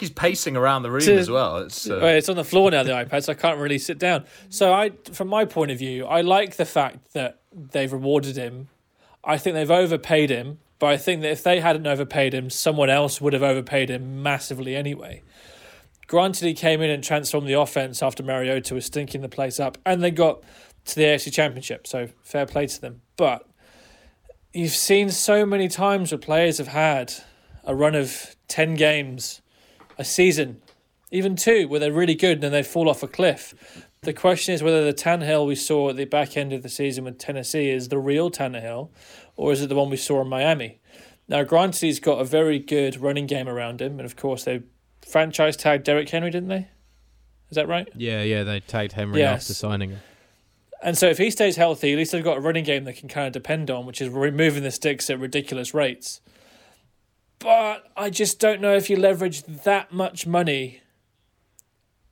his pacing around the room as well. It's on the floor now, the iPad, so I can't really sit down. So from my point of view, I like the fact that they've rewarded him. I think they've overpaid him, but I think that if they hadn't overpaid him, someone else would have overpaid him massively anyway. Granted, he came in and transformed the offense after Mariota was stinking the place up, and they got to the AFC Championship, so fair play to them. But you've seen so many times where players have had a run of 10 games a season, even two, where they're really good and then they fall off a cliff. The question is whether the Tannehill we saw at the back end of the season with Tennessee is the real Tannehill, or is it the one we saw in Miami? Now, granted, he's got a very good running game around him, and of course they franchise tagged Derrick Henry, didn't they? Is that right? Yeah, they tagged Henry after signing him. And so if he stays healthy, at least they've got a running game they can kind of depend on, which is removing the sticks at ridiculous rates. But I just don't know if you leverage that much money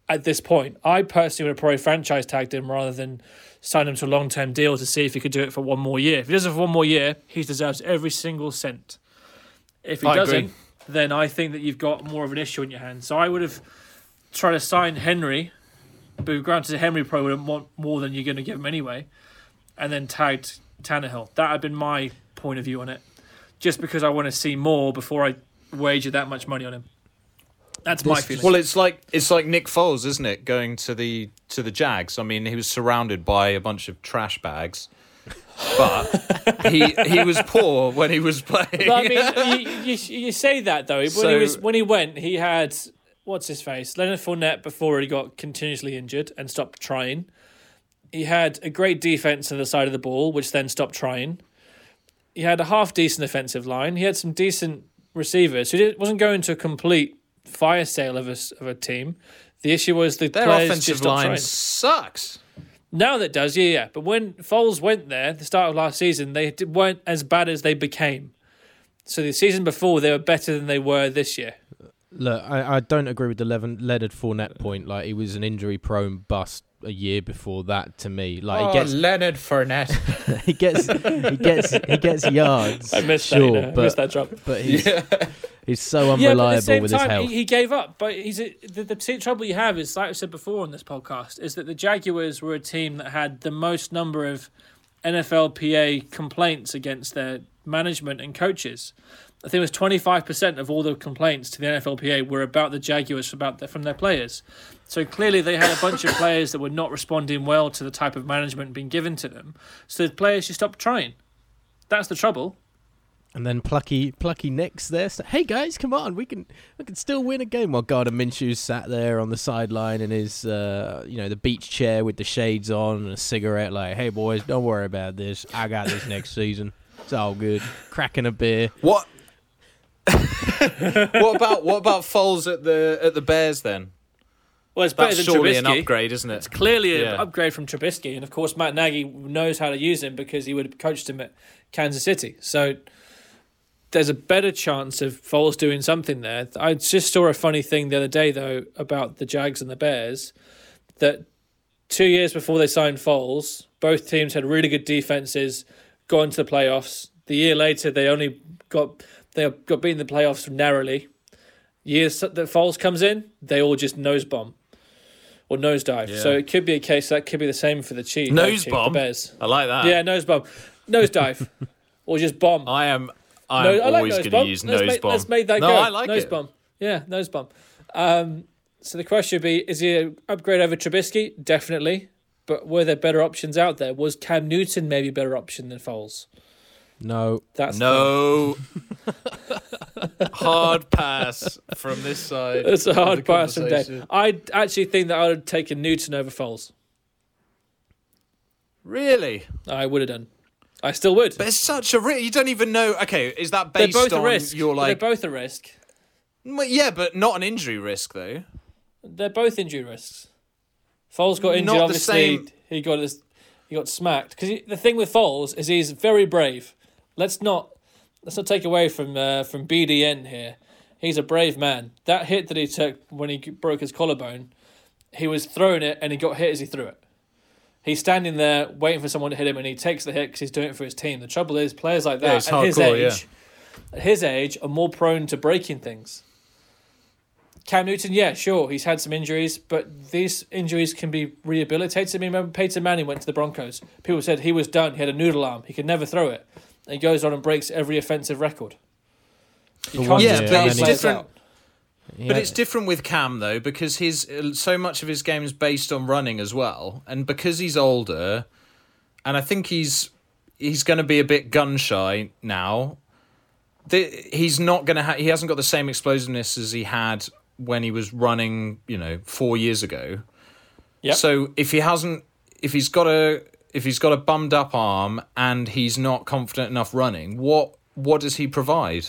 at this point. I personally would have probably franchise tagged him rather than sign him to a long-term deal to see if he could do it for one more year. If he does it for one more year, he deserves every single cent. If he doesn't, then I think that you've got more of an issue in your hands. So I would have tried to sign Henry, but granted Henry probably wouldn't want more than you're going to give him anyway, and then tagged Tannehill. That had been my point of view on it, just because I want to see more before I wager that much money on him. That's my feeling. Well, it's like Nick Foles, isn't it, going to the Jags? I mean, he was surrounded by a bunch of trash bags. But he was poor when he was playing. But, I mean, you say that though. When he went, he had what's his face, Leonard Fournette, before he got continuously injured and stopped trying. He had a great defense on the side of the ball, which then stopped trying. He had a half decent offensive line. He had some decent receivers. So he wasn't going to a complete fire sale of a team. The issue was their offensive just line trying. Sucks. Now that does, yeah. But when Foles went there at the start of last season, they weren't as bad as they became. So the season before, they were better than they were this year. Look, I don't agree with the Leonard Fournette point. Like, he was an injury-prone bust a year before that to me. Like, Leonard Fournette. he gets yards. I missed that. Sure, I missed that drop. But he's so unreliable but at the same with time, his health. He gave up, but the trouble you have is, like I said before on this podcast, is that the Jaguars were a team that had the most number of NFLPA complaints against their management and coaches. I think it was 25% of all the complaints to the NFLPA were about the Jaguars from their players. So clearly they had a bunch of players that were not responding well to the type of management being given to them. So the players just stopped trying. That's the trouble. And then plucky Nick's there. So, hey guys, come on, we can still win a game. While Gardner Minshew sat there on the sideline in his, the beach chair with the shades on and a cigarette, like, hey boys, don't worry about this. I got this next season. It's all good. Cracking a beer. What? What about Foles at the Bears then? Well, it's better than surely Trubisky. An upgrade, isn't it? It's clearly an upgrade from Trubisky, and of course Matt Nagy knows how to use him because he would have coached him at Kansas City. So there's a better chance of Foles doing something there. I just saw a funny thing the other day, though, about the Jags and the Bears, that 2 years before they signed Foles, both teams had really good defenses, gone to the playoffs. The year later, they got beaten in the playoffs narrowly. Years that Foles comes in, they all just nose bomb or nosedive. Yeah. So it could be a case that could be the same for the Chiefs. Nose bomb? The Bears. I like that. Yeah, nose bomb. Nosedive. Or just bomb. I'm always like going to use nose bomb. Let's make that go. I like nose bomb. Yeah, nose bomb. So the question would be, is he an upgrade over Trubisky? Definitely. But were there better options out there? Was Cam Newton maybe a better option than Foles? No. No. Hard pass from this side. It's a hard pass from Dave. I actually think that I would have taken Newton over Foles. Really? I would have done. I still would. But it's such a risk. You don't even know. Okay, is that based on... They're both a risk. They're both a risk. Yeah, but not an injury risk, though. They're both injury risks. Foles got injured, obviously. Same... He got his... He got smacked. Because the thing with Foles is he's very brave. Let's not take away from BDN here. He's a brave man. That hit that he took when he broke his collarbone, he was throwing it and he got hit as he threw it. He's standing there waiting for someone to hit him and he takes the hit because he's doing it for his team. The trouble is, players like that at his age are more prone to breaking things. Cam Newton, yeah, sure, he's had some injuries, but these injuries can be rehabilitated. I mean, remember Peyton Manning went to the Broncos. People said he was done. He had a noodle arm. He could never throw it. And he goes on and breaks every offensive record. But it's different with Cam, though, because so much of his game is based on running as well. And because he's older, and I think he's going to be a bit gun-shy now, he hasn't got the same explosiveness as he had when he was running, 4 years ago. Yep. So if he's got a bummed up arm and he's not confident enough running, what does he provide?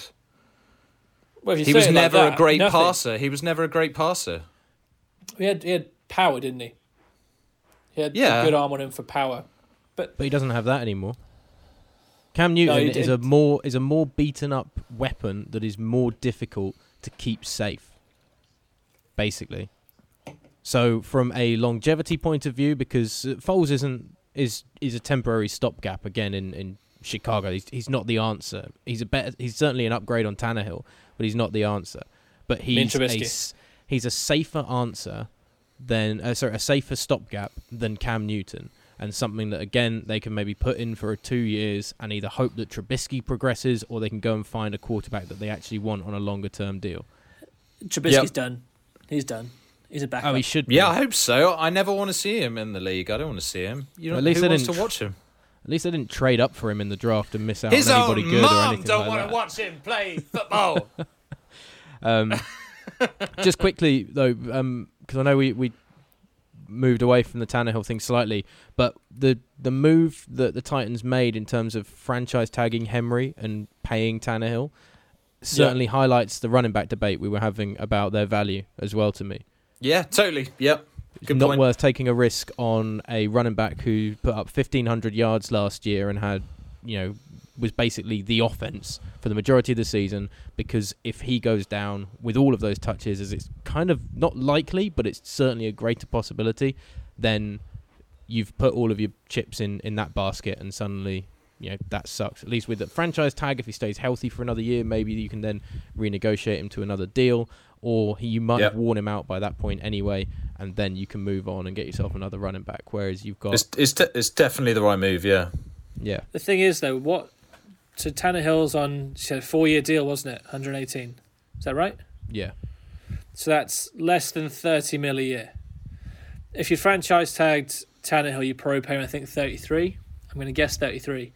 Well, he was never a great passer. He was never a great passer. He had power, didn't he? He had a good arm on him for power, but he doesn't have that anymore. Cam Newton is a more beaten up weapon that is more difficult to keep safe, basically. So from a longevity point of view, because Foles is a temporary stopgap again in Chicago. He's not the answer. He's certainly an upgrade on Tannehill, but he's not the answer. But he's a safer answer a safer stopgap than Cam Newton. And something that, again, they can maybe put in for 2 years and either hope that Trubisky progresses or they can go and find a quarterback that they actually want on a longer-term deal. Trubisky's done. He's done. He's a backup. Oh, he should be. Yeah, I hope so. I never want to see him in the league. I don't want to see him. Who wants to watch him? At least they didn't trade up for him in the draft and miss out on anybody good or anything like that. His own mum don't want to watch him play football. Just quickly, though, because I know we moved away from the Tannehill thing slightly, but the move that the Titans made in terms of franchise tagging Henry and paying Tannehill certainly highlights the running back debate we were having about their value as well to me. Yeah, totally. Yep. Good Not point. Worth taking a risk on a running back who put up 1,500 yards last year and had, was basically the offense for the majority of the season, because if he goes down with all of those touches, as it's kind of not likely, but it's certainly a greater possibility, then you've put all of your chips in that basket and suddenly, that sucks. At least with the franchise tag, if he stays healthy for another year, maybe you can then renegotiate him to another deal, or you might have worn him out by that point anyway, and then you can move on and get yourself another running back, whereas you've got... It's definitely the right move, yeah. Yeah. The thing is, though, So Tannehill's on a 4-year deal, wasn't it? 118. Is that right? Yeah. So that's less than 30 mil a year. If you franchise tagged Tannehill, you probably pay him, I think, 33. I'm going to guess 33.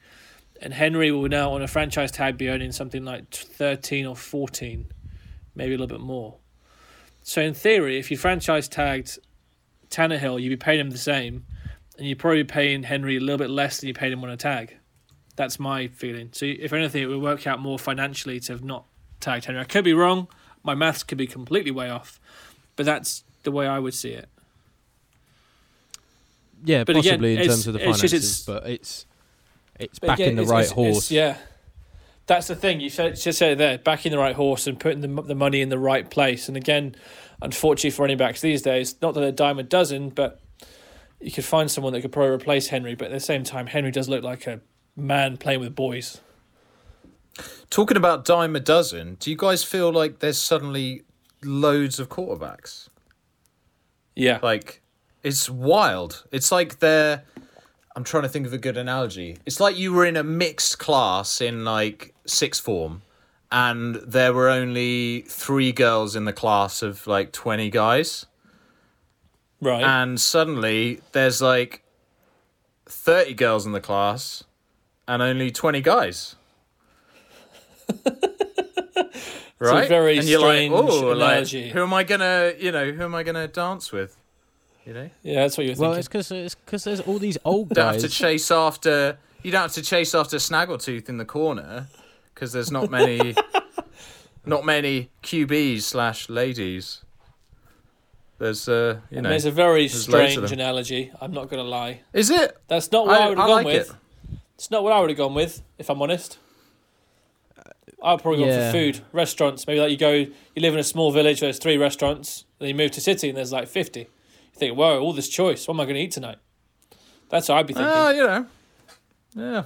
And Henry will now, on a franchise tag, be earning something like 13 or 14, maybe a little bit more. So in theory, if you franchise tagged Tannehill, you'd be paying him the same, and you're probably paying Henry a little bit less than you paid him on a tag. That's my feeling. So if anything, it would work out more financially to have not tagged Henry. I could be wrong. My maths could be completely way off. But that's the way I would see it. Yeah, but possibly again, in terms of the finances. But it's backing the right horse. That's the thing. You just said it there, backing the right horse and putting the money in the right place. And again, unfortunately for running backs these days, not that they're a dime a dozen, but you could find someone that could probably replace Henry. But at the same time, Henry does look like a man playing with boys. Talking about dime a dozen, do you guys feel like there's suddenly loads of quarterbacks? Yeah. Like, it's wild. It's like I'm trying to think of a good analogy. It's like you were in a mixed class in, like, sixth form, and there were only 3 girls in the class of, like, 20 guys. Right. And suddenly there's, like, 30 girls in the class... and only 20 guys. Right? It's a very strange analogy. Like, who am I gonna dance with? Yeah, that's what you're thinking. Well, it's because there's all these old guys. You don't have to chase after Snaggletooth in the corner, because there's not many QBs/ladies. There's, you know, it's a very strange analogy. I'm not going to lie. Is it? That's not what I would have gone with. It's not what I would have gone with, if I'm honest. I'd probably go for food, restaurants. Maybe like you live in a small village where there's 3 restaurants, then you move to city and there's like 50. You think, whoa, all this choice. What am I going to eat tonight? That's what I'd be thinking. Yeah.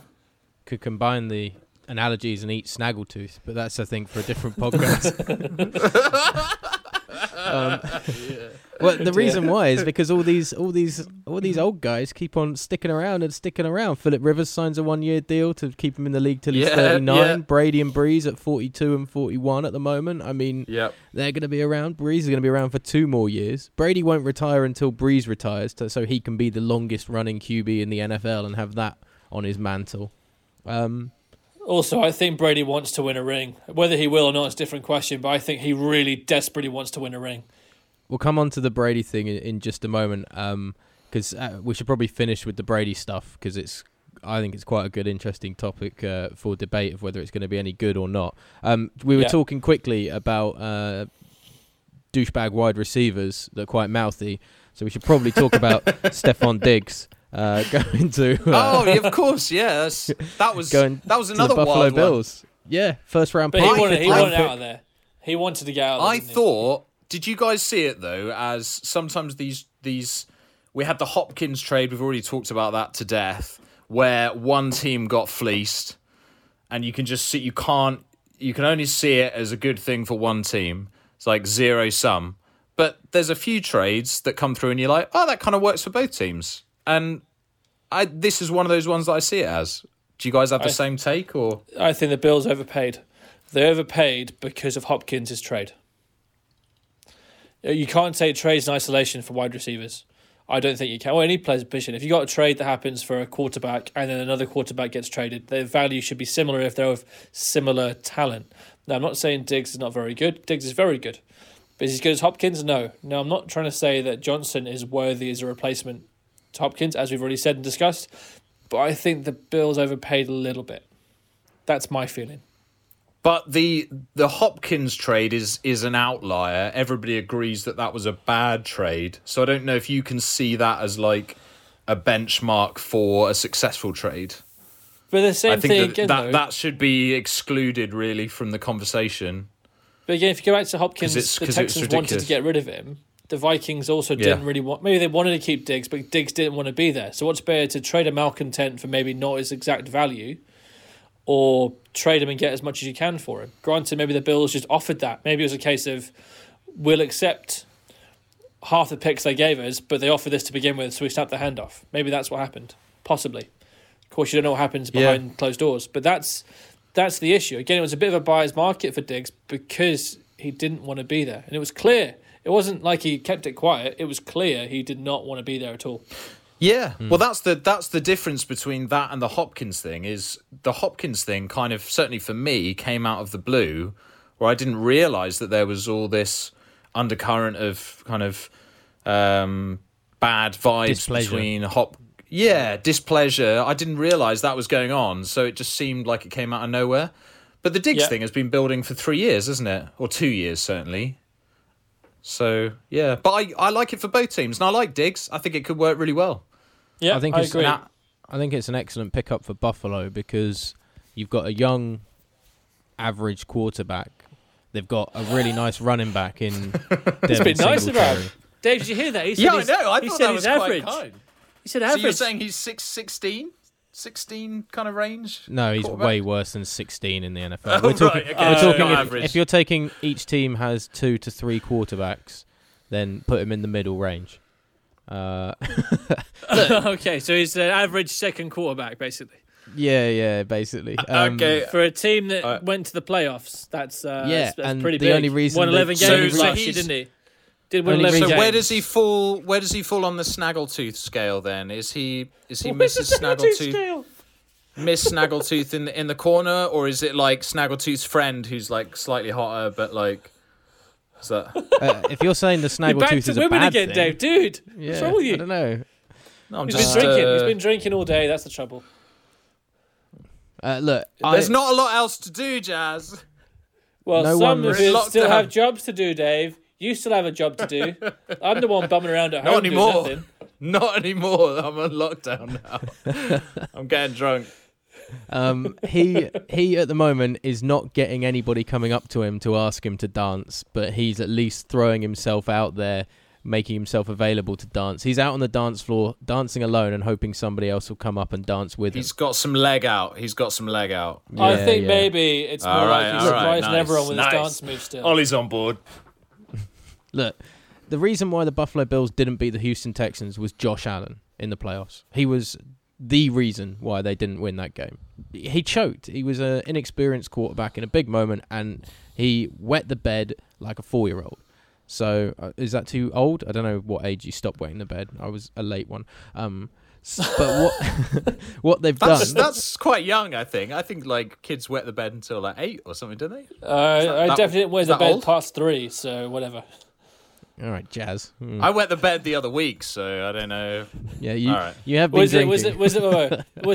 Could combine the analogies and eat snaggletooth, but that's a thing for a different podcast. Well, the reason why is because all these old guys keep on sticking around. Philip Rivers signs a 1-year deal to keep him in the league till he's 39. Yeah. Brady and Breeze at 42 and 41 at the moment. I mean, they're going to be around. Breeze is going to be around for 2 more years. Brady won't retire until Breeze retires, so he can be the longest running QB in the NFL and have that on his mantle. Also, I think Brady wants to win a ring. Whether he will or not is a different question, but I think he really desperately wants to win a ring. We'll come on to the Brady thing in just a moment, because we should probably finish with the Brady stuff, because I think it's quite a good, interesting topic for debate of whether it's going to be any good or not. We were talking quickly about douchebag wide receivers that are quite mouthy, so we should probably talk about Stephon Diggs. That was another wild Buffalo Bills one. First round pick. He wanted out of there. He wanted to get out of there. Did you guys see it though? As sometimes these we had the Hopkins trade. We've already talked about that to death, where one team got fleeced, and you can just see you can only see it as a good thing for one team. It's like zero sum. But there's a few trades that come through, and you're like, oh, that kind of works for both teams. And this is one of those ones that I see it as. Do you guys have the same take? Or I think the Bills overpaid. They overpaid because of Hopkins' trade. You can't take trades in isolation for wide receivers. I don't think you can. Well, any player's position. If you've got a trade that happens for a quarterback and then another quarterback gets traded, their value should be similar if they're of similar talent. Now, I'm not saying Diggs is not very good. Diggs is very good. But is he as good as Hopkins? No. Now, I'm not trying to say that Johnson is worthy as a replacement to Hopkins, as we've already said and discussed, but I think the Bills overpaid a little bit. That's my feeling. But the Hopkins trade is an outlier. Everybody agrees that was a bad trade, so I don't know if you can see that as like a benchmark for a successful trade. But the same thing again, that should be excluded really from the conversation. But again, if you go back to Hopkins, the Texans wanted to get rid of him. The Vikings also didn't really want... Maybe they wanted to keep Diggs, but Diggs didn't want to be there. So what's better, to trade a malcontent for maybe not his exact value, or trade him and get as much as you can for him? Granted, maybe the Bills just offered that. Maybe it was a case of, we'll accept half the picks they gave us, but they offered this to begin with, so we snapped the hand off. Maybe that's what happened. Possibly. Of course, you don't know what happens behind closed doors. But that's the issue. Again, it was a bit of a buyer's market for Diggs because he didn't want to be there. And it was clear... It wasn't like he kept it quiet. It was clear he did not want to be there at all. Yeah. Well, that's the difference between that and the Hopkins thing is the Hopkins thing kind of, certainly for me, came out of the blue, where I didn't realise that there was all this undercurrent of kind of bad vibes between Hopkins. Yeah, displeasure. I didn't realise that was going on, so it just seemed like it came out of nowhere. But the Diggs thing has been building for 3 years, hasn't it? Or 2 years, certainly. So, yeah. But I like it for both teams, and I like Diggs. I think it could work really well. Yeah, I agree. I think it's an excellent pickup for Buffalo because you've got a young, average quarterback. They've got a really nice running back in Devin Singletary. It's been nice about him. Dave, did you hear that? He said I know. I thought that was average. Quite kind. He said average. So you're saying he's 6'16"? 16 kind of range? No, he's way worse than 16 in the NFL. If you're taking each team has 2 to 3 quarterbacks, then put him in the middle range. Okay, so he's an average second quarterback, basically. Yeah, basically. Okay, for a team that went to the playoffs, that's pretty big. The only reason won 11 games last year, didn't he? Where does he fall on the snaggletooth scale then? Is he Mrs. Snaggletooth? Miss Snaggletooth in the corner, or is it like Snaggletooth's friend who's like slightly hotter, but like is that? If you're saying the Snaggletooth is a bad thing, back to women again, Dave, dude. Yeah, what's wrong with you? I don't know. No, He's been drinking all day. That's the trouble. Look, there's not a lot else to do, Jazz. Well, some of us still have jobs to do, Dave. You still have a job to do. I'm the one bumming around at home. Not anymore. Doing nothing. Not anymore. I'm on lockdown now. I'm getting drunk. He at the moment is not getting anybody coming up to him to ask him to dance, but he's at least throwing himself out there, making himself available to dance. He's out on the dance floor dancing alone and hoping somebody else will come up and dance with him. He's got some leg out. Yeah, I think maybe it's more like he's surprising everyone with his dance move still. Ollie's on board. Look, the reason why the Buffalo Bills didn't beat the Houston Texans was Josh Allen in the playoffs. He was the reason why they didn't win that game. He choked. He was an inexperienced quarterback in a big moment, and he wet the bed like a 4-year-old. So is that too old? I don't know what age you stopped wetting the bed. I was a late one. But what what they've done... That's quite young, I think. I think like kids wet the bed until like 8 or something, don't they? I definitely didn't wet the bed past 3, so whatever. All right, Jazz. I wet the bed the other week, so I don't know. Yeah, you have been drinking. Was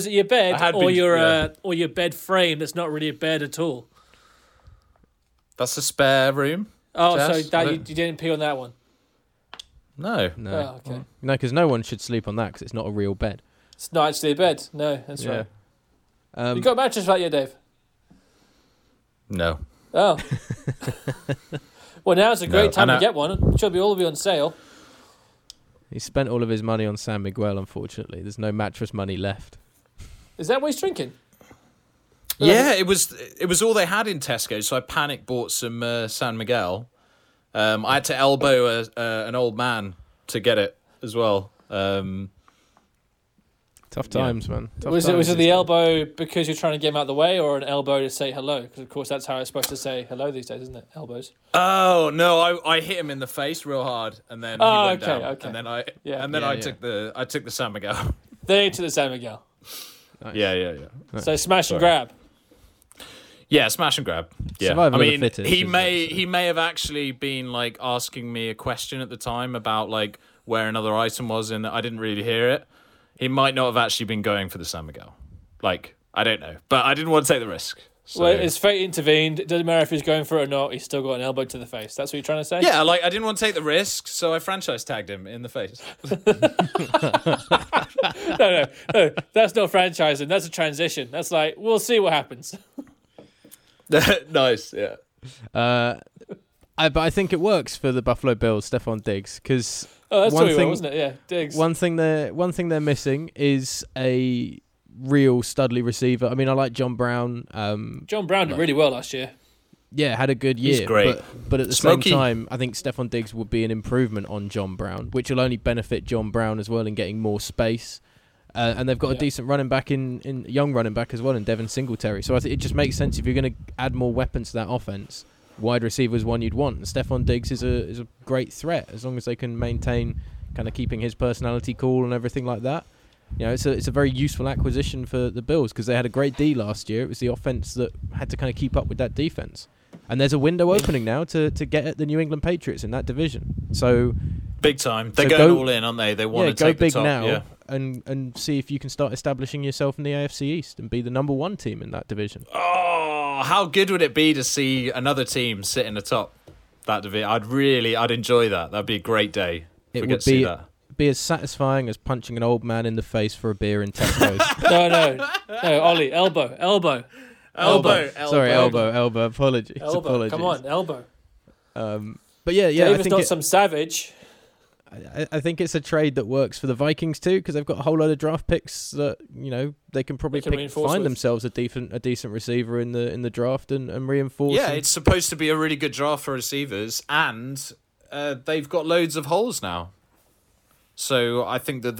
it your bed or your bed frame that's not really a bed at all? That's a spare room. Oh, Jazz? So that, you didn't pee on that one? No. Oh, okay. No, because no one should sleep on that because it's not a real bed. It's not actually a bed. No, that's right. You got a mattress right here, Dave? No. Oh. Well, now's a great time to get one. It should be all of you on sale. He spent all of his money on San Miguel, unfortunately. There's no mattress money left. Is that what he's drinking? Yeah, it was all they had in Tesco, so I panic bought some San Miguel. I had to elbow an old man to get it as well. Tough times, man. Was it the elbow because you're trying to get him out of the way, or an elbow to say hello? Because, of course, that's how it's supposed to say hello these days, isn't it? Elbows. Oh, no, I hit him in the face real hard, and then he went down. Okay. And then I took the San Miguel. They took the San Miguel. Nice. Yeah. So smash and grab. Yeah, smash and grab. Yeah. Survival of the fittest, he may have actually been like asking me a question at the time about like where another item was, and I didn't really hear it. He might not have actually been going for the San Miguel. Like, I don't know. But I didn't want to take the risk. So. Well, his fate intervened. It doesn't matter if he's going for it or not. He's still got an elbow to the face. That's what you're trying to say? Yeah, like, I didn't want to take the risk, so I franchise tagged him in the face. No. That's not franchising. That's a transition. That's like, we'll see what happens. Nice, yeah. But I think it works for the Buffalo Bills, Stephon Diggs, because... Oh, that's what we were, wasn't it? Yeah, Diggs. One thing they're missing is a real studly receiver. I mean, I like John Brown. John Brown did really well last year. Yeah, had a good year. He's great. But at the same time, I think Stephon Diggs would be an improvement on John Brown, which will only benefit John Brown as well in getting more space. And they've got a decent running back young running back as well in Devin Singletary. So I think it just makes sense if you're going to add more weapons to that offense. Wide receiver is one you'd want. And Stephon Diggs is a great threat as long as they can maintain kind of keeping his personality cool and everything like that. You know, it's a very useful acquisition for the Bills because they had a great D last year. It was the offense that had to kind of keep up with that defense. And there's a window opening now to get at the New England Patriots in that division. So big time. They're going all in, aren't they? They want to take the top. Yeah, go big now and see if you can start establishing yourself in the AFC East and be the number one team in that division. Oh, how good would it be to see another team sit in the top that division? I'd enjoy that. That'd be a great day. It would be as satisfying as punching an old man in the face for a beer in Tesco's. No, Ollie, elbow. Sorry, elbow. Apologies. Come on, elbow. But yeah. David's not some savage. I think it's a trade that works for the Vikings too because they've got a whole load of draft picks that you know they can probably find themselves a decent receiver in the draft and reinforce. Yeah, it's supposed to be a really good draft for receivers, and they've got loads of holes now. So I think that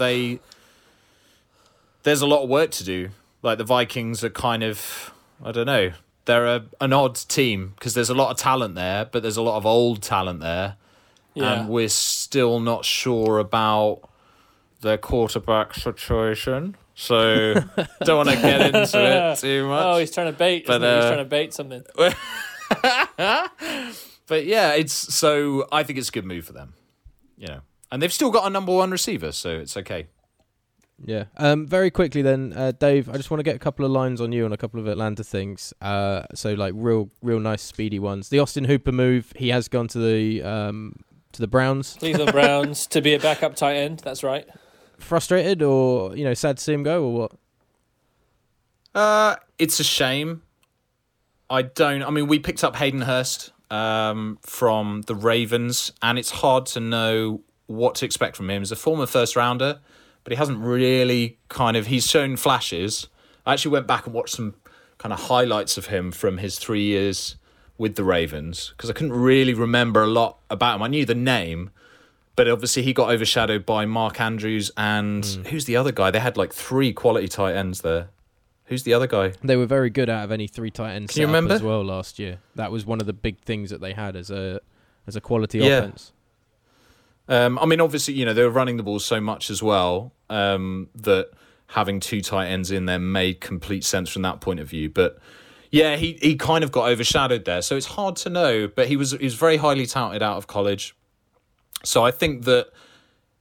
there's a lot of work to do. Like the Vikings are kind of I don't know they're an odd team because there's a lot of talent there, but there's a lot of old talent there. Yeah. And we're still not sure about their quarterback situation. So don't want to get into it too much. Oh, he's trying to bait. He's trying to bait something. But yeah, I think it's a good move for them. You know. And they've still got a number one receiver, so it's okay. Yeah. Very quickly then, Dave, I just want to get a couple of lines on you on a couple of Atlanta things. So like real nice speedy ones. The Austin Hooper move, he has gone to the Browns. Cleveland Browns to be a backup tight end, that's right. Frustrated or, you know, sad to see him go or what? It's a shame. We picked up Hayden Hurst from the Ravens, and it's hard to know what to expect from him. He's a former first rounder, but he hasn't really he's shown flashes. I actually went back and watched some kind of highlights of him from his 3 years with the Ravens because I couldn't really remember a lot about him. I knew the name, but obviously he got overshadowed by Mark Andrews and who's the other guy? They had like three quality tight ends there. Who's the other guy? They were very good out of any three tight ends set up as well last year. That was one of the big things that they had as a quality offense. Obviously, they were running the ball so much as well that having two tight ends in there made complete sense from that point of view. But yeah, he kind of got overshadowed there, so it's hard to know. But he was very highly touted out of college, so I think that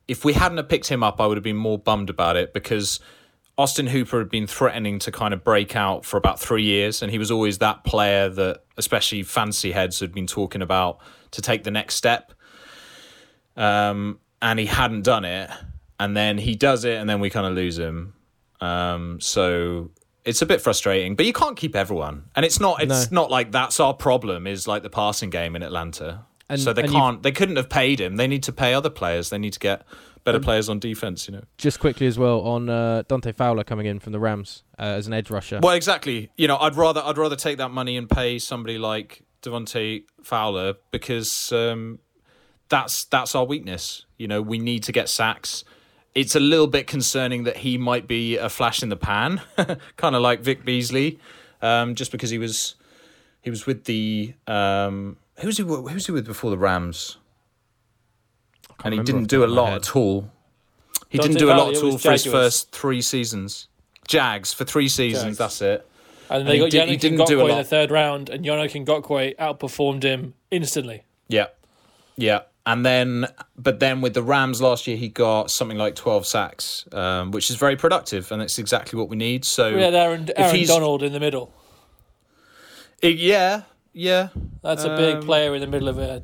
if we hadn't have picked him up, I would have been more bummed about it because Austin Hooper had been threatening to kind of break out for about 3 years, and he was always that player that especially fancy heads had been talking about to take the next step. And he hadn't done it, and then he does it, and then we kind of lose him. So it's a bit frustrating, but you can't keep everyone, and it's not like that's our problem. Is like the passing game in Atlanta, and so they couldn't have paid him. They need to pay other players. They need to get better players on defense, Just quickly as well on Dante Fowler coming in from the Rams as an edge rusher. Well, exactly. I'd rather take that money and pay somebody like Devontae Fowler because that's our weakness. We need to get sacks. It's a little bit concerning that he might be a flash in the pan, kind of like Vic Beasley, just because he was with the who was he with before the Rams? And he didn't do a lot at all. He didn't do a lot at all for his first three seasons. Jags for 3 seasons, that's it. And they got Yannick Ngakoue in the third round, and Yannick Ngakoue outperformed him instantly. Yeah. And then with the Rams last year, he got something like 12 sacks, which is very productive, and it's exactly what we need. So we had Aaron Donald in the middle. Yeah. That's a big player in the middle of a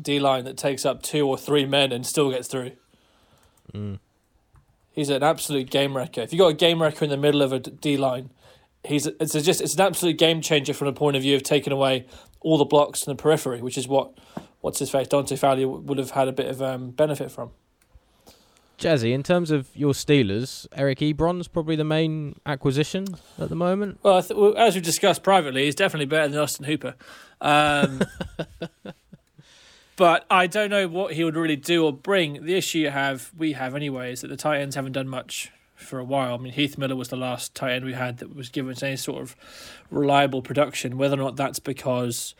D-line that takes up 2 or 3 men and still gets through. He's an absolute game wrecker. If you've got a game wrecker in the middle of a D-line, it's an absolute game changer from the point of view of taking away all the blocks from the periphery, which is what's his face Dante Fowler would have had a bit of benefit from. Jazzy, in terms of your Steelers, Eric Ebron's probably the main acquisition at the moment. Well, as we discussed privately, he's definitely better than Austin Hooper. But I don't know what he would really do or bring. The issue we have anyway is that the tight ends haven't done much for a while. I mean, Heath Miller was the last tight end we had that was given any sort of reliable production. Whether or not that's because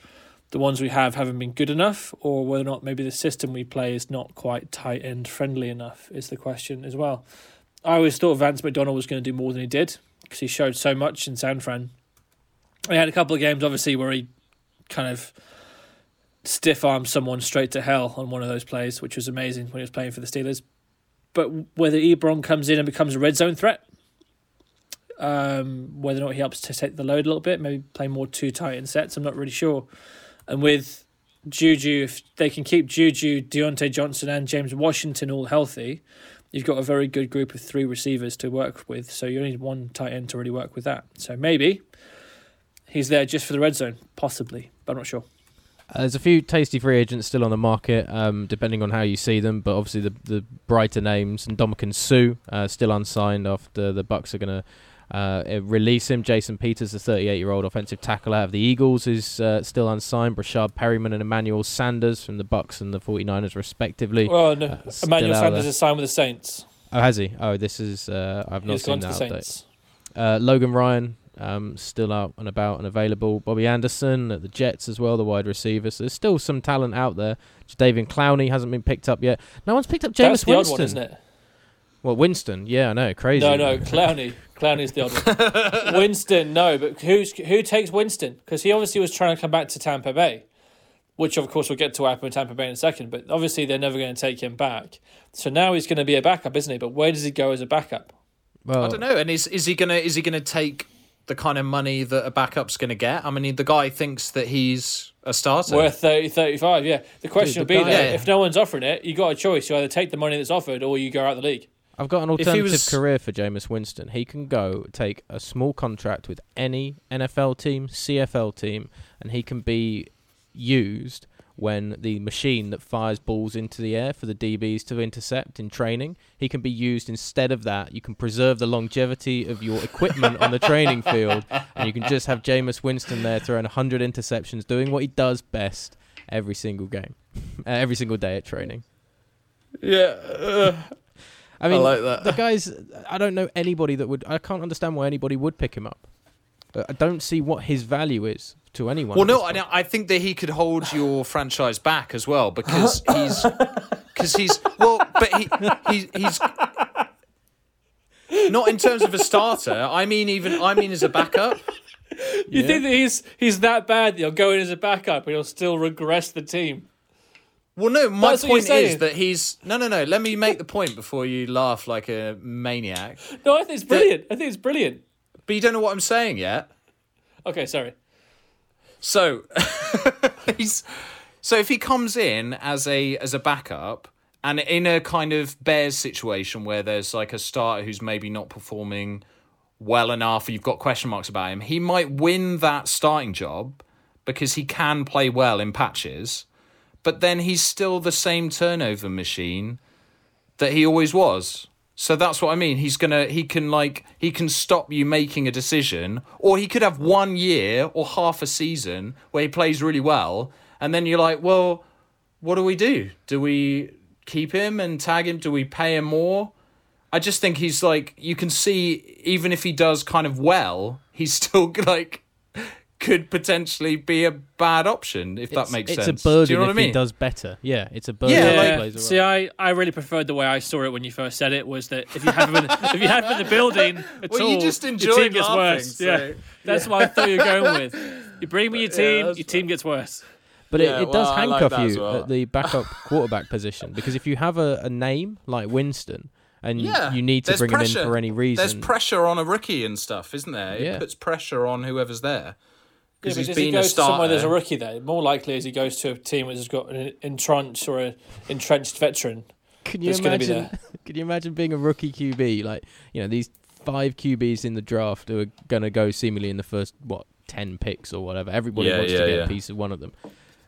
the ones we have haven't been good enough, or whether or not maybe the system we play is not quite tight end friendly enough is the question as well. I always thought Vance McDonald was going to do more than he did because he showed so much in San Fran. He had a couple of games, obviously, where he kind of stiff-armed someone straight to hell on one of those plays, which was amazing when he was playing for the Steelers. But whether Ebron comes in and becomes a red zone threat, whether or not he helps to take the load a little bit, maybe play more two tight end sets, I'm not really sure. And with Juju, if they can keep Juju, Deontay Johnson and James Washington all healthy, you've got a very good group of 3 receivers to work with, so you only need 1 tight end to really work with that. So maybe he's there just for the red zone, possibly, but I'm not sure. There's a few tasty free agents still on the market, depending on how you see them. But obviously the brighter names, and Ndamukong Suh still unsigned after the Bucks are going to release him. Jason Peters, the 38-year-old offensive tackle out of the Eagles, is still unsigned. Brashad Perryman and Emmanuel Sanders from the Bucks and the 49ers, respectively. Well, no, Emmanuel Sanders is signed with the Saints. Oh, has he? Oh, this is I've not seen that update. Logan Ryan. Still out and about and available. Bobby Anderson at the Jets as well, the wide receiver. So there's still some talent out there. Davian Clowney hasn't been picked up yet. No one's picked up Jameis Winston. That's the odd one, isn't it? Well, Winston, yeah, I know, crazy. No, Clowney. Clowney's the odd one. Winston, no, but who takes Winston? Because he obviously was trying to come back to Tampa Bay. which of course we'll get to happen with Tampa Bay in a second, but obviously they're never going to take him back. So now he's going to be a backup, isn't he? But where does he go as a backup? Well, I don't know. And is he gonna take the kind of money that a backup's gonna get? I mean, the guy thinks that he's a starter. Worth 30, 35, yeah. The question would be, if no one's offering it, you got a choice. You either take the money that's offered or you go out the league. I've got an alternative career for Jameis Winston. He can go take a small contract with any NFL team, CFL team, and he can be used when the machine that fires balls into the air for the DBs to intercept in training, he can be used instead of that. You can preserve the longevity of your equipment on the training field, and you can just have Jameis Winston there throwing 100 interceptions, doing what he does best every single game, every single day at training. Yeah. I mean, I like that. The guys, I don't know anybody that would, I can't understand why anybody would pick him up. I don't see what his value is to anyone. Well, no, I think that he could hold your franchise back as well because he's not in terms of a starter. I mean as a backup. You think that he's that bad that he'll go in as a backup and he'll still regress the team? Well, no, my point is that he's... No, let me make the point before you laugh like a maniac. No, I think it's brilliant. But you don't know what I'm saying yet. Okay, sorry. So, so if he comes in as a backup and in a kind of Bears situation where there's like a starter who's maybe not performing well enough, or you've got question marks about him, he might win that starting job because he can play well in patches, but then he's still the same turnover machine that he always was. So that's what I mean. He can stop you making a decision, or he could have 1 year or half a season where he plays really well, and then you're like, well, what do we do? Do we keep him and tag him? Do we pay him more? I just think he's like, you can see even if he does kind of well, he's still like could potentially be a bad option if that makes sense. It's a burden. Do you know what I mean? He does better. Yeah, it's a burden. Yeah. Plays see, I really preferred the way I saw it when you first said it was that if you have him in the building at well, all, you just enjoy your team gets worse. So. Yeah, that's what I thought you were going with. You bring me your team, your team gets worse. But it does handcuff you at the backup quarterback position because if you have a name like Winston. And you need to bring him in for any reason. There's pressure on a rookie and stuff, isn't there? It puts pressure on whoever's there. Because he's been a starter. Somewhere there's a rookie there. More likely is he goes to a team which has got an entrenched or an entrenched veteran. Can you imagine being a rookie QB? Like, you know, these 5 QBs in the draft who are going to go seemingly in the first, 10 picks or whatever. Everybody wants to get a piece of one of them.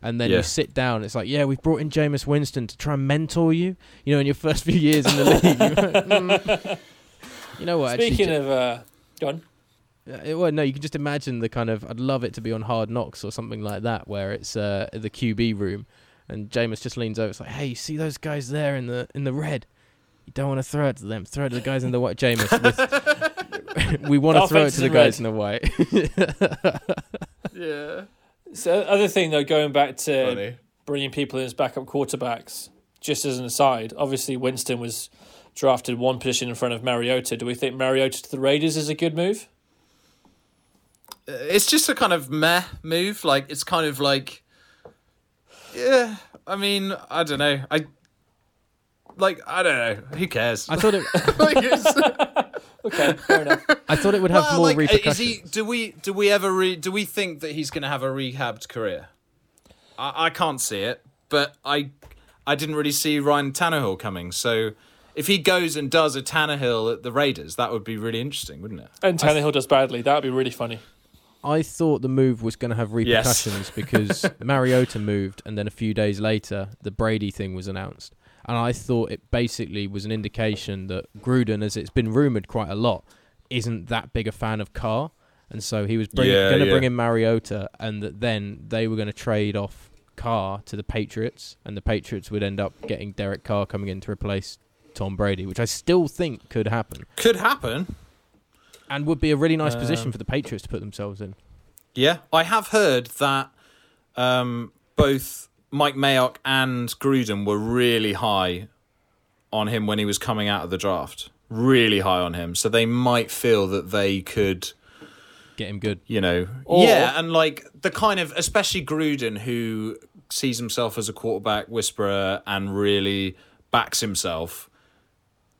And then you sit down. It's like, we've brought in Jameis Winston to try and mentor you. You know, in your first few years in the league. You know what? Speaking of, go on. Well, no, you can just imagine the kind of. I'd love it to be on Hard Knocks or something like that, where it's the QB room, and Jameis just leans over. It's like, hey, you see those guys there in the red? You don't want to throw it to them. Throw it to the guys in the white, Jameis. We want to throw it to the guys in the white. Yeah. So other thing though, going back to bringing people in as backup quarterbacks, just as an aside, obviously Winston was drafted one position in front of Mariota. Do we think Mariota to the Raiders is a good move? It's just a kind of meh move. Like it's kind of like, yeah. I mean, I don't know. I don't know. Who cares? I thought it. Okay, fair enough. I thought it would have more repercussions. Do we think that he's going to have a rehabbed career? I can't see it, but I didn't really see Ryan Tannehill coming. So if he goes and does a Tannehill at the Raiders, that would be really interesting, wouldn't it? And Tannehill does badly. That would be really funny. I thought the move was going to have repercussions because Mariota moved, and then a few days later, the Brady thing was announced. And I thought it basically was an indication that Gruden, as it's been rumoured quite a lot, isn't that big a fan of Carr. And so he was going to bring in Mariota, and that then they were going to trade off Carr to the Patriots, and the Patriots would end up getting Derek Carr coming in to replace Tom Brady, which I still think could happen. Could happen. And would be a really nice position for the Patriots to put themselves in. Yeah, I have heard that both Mike Mayock and Gruden were really high on him when he was coming out of the draft. Really high on him. So they might feel that they could get him good. You know. Or, and like the kind of, especially Gruden, who sees himself as a quarterback whisperer and really backs himself,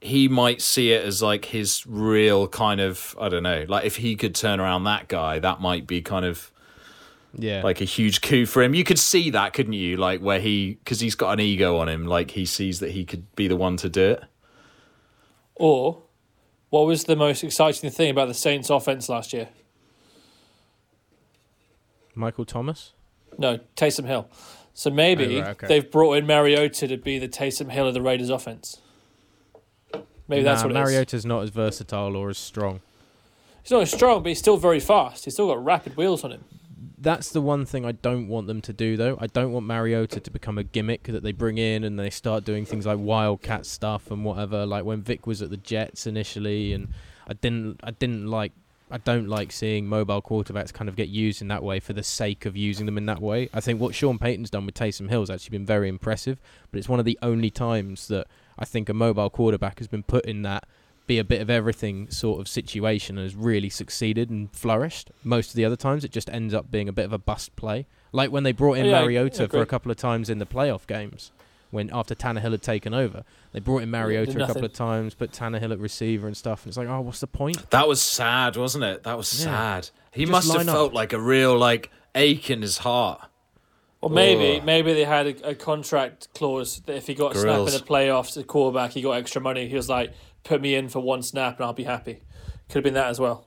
he might see it as like his real kind of, I don't know, like if he could turn around that guy, that might be kind of like a huge coup for him. You could see that, couldn't you? Like where he, because he's got an ego on him, like he sees that he could be the one to do it. Or what was the most exciting thing about the Saints offense last year? Michael Thomas? No, Taysom Hill. So maybe they've brought in Mariota to be the Taysom Hill of the Raiders offense. Maybe that's what it is. Mariota's not as versatile or as strong. He's not as strong, but he's still very fast. He's still got rapid wheels on him. That's the one thing I don't want them to do, though. I don't want Mariota to become a gimmick that they bring in and they start doing things like Wildcat stuff and whatever. Like when Vic was at the Jets initially, and I don't like seeing mobile quarterbacks kind of get used in that way for the sake of using them in that way. I think what Sean Payton's done with Taysom Hill has actually been very impressive, but it's one of the only times that I think a mobile quarterback has been put in that be a bit of everything sort of situation and has really succeeded and flourished. Most of the other times it just ends up being a bit of a bust play. Like when they brought in Mariota for a couple of times in the playoff games when after Tannehill had taken over. They brought in Mariota a couple of times, put Tannehill at receiver and stuff, and it's like, oh, what's the point? That was sad, wasn't it? That was sad. He must have felt like a real like ache in his heart. Or maybe they had a contract clause that if he got a snap in the playoffs, the quarterback, he got extra money. He was like, put me in for one snap and I'll be happy. Could have been that as well.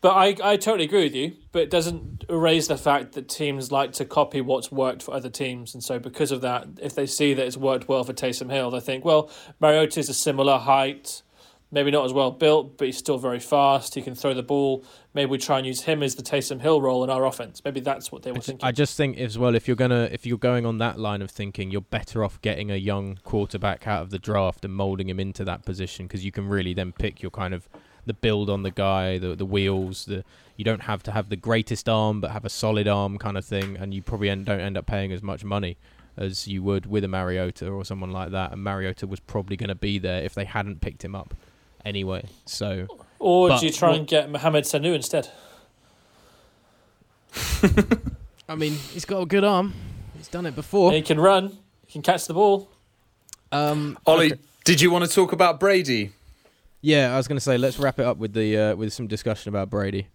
But I totally agree with you, but it doesn't erase the fact that teams like to copy what's worked for other teams. And so because of that, if they see that it's worked well for Taysom Hill, they think, well, Mariota's a similar height, maybe not as well built, but he's still very fast. He can throw the ball. Maybe we try and use him as the Taysom Hill role in our offense. Maybe that's what they were thinking. I just think as well, if you're going on that line of thinking, you're better off getting a young quarterback out of the draft and molding him into that position, because you can really then pick your kind of the build on the guy, the wheels. You don't have to have the greatest arm, but have a solid arm kind of thing, and you probably don't end up paying as much money as you would with a Mariota or someone like that. And Mariota was probably going to be there if they hadn't picked him up anyway. So, do you try and get Mohamed Sanu instead? I mean, he's got a good arm. He's done it before. And he can run. He can catch the ball. Ollie, did you want to talk about Brady? Yeah, I was going to say, let's wrap it up with the with some discussion about Brady.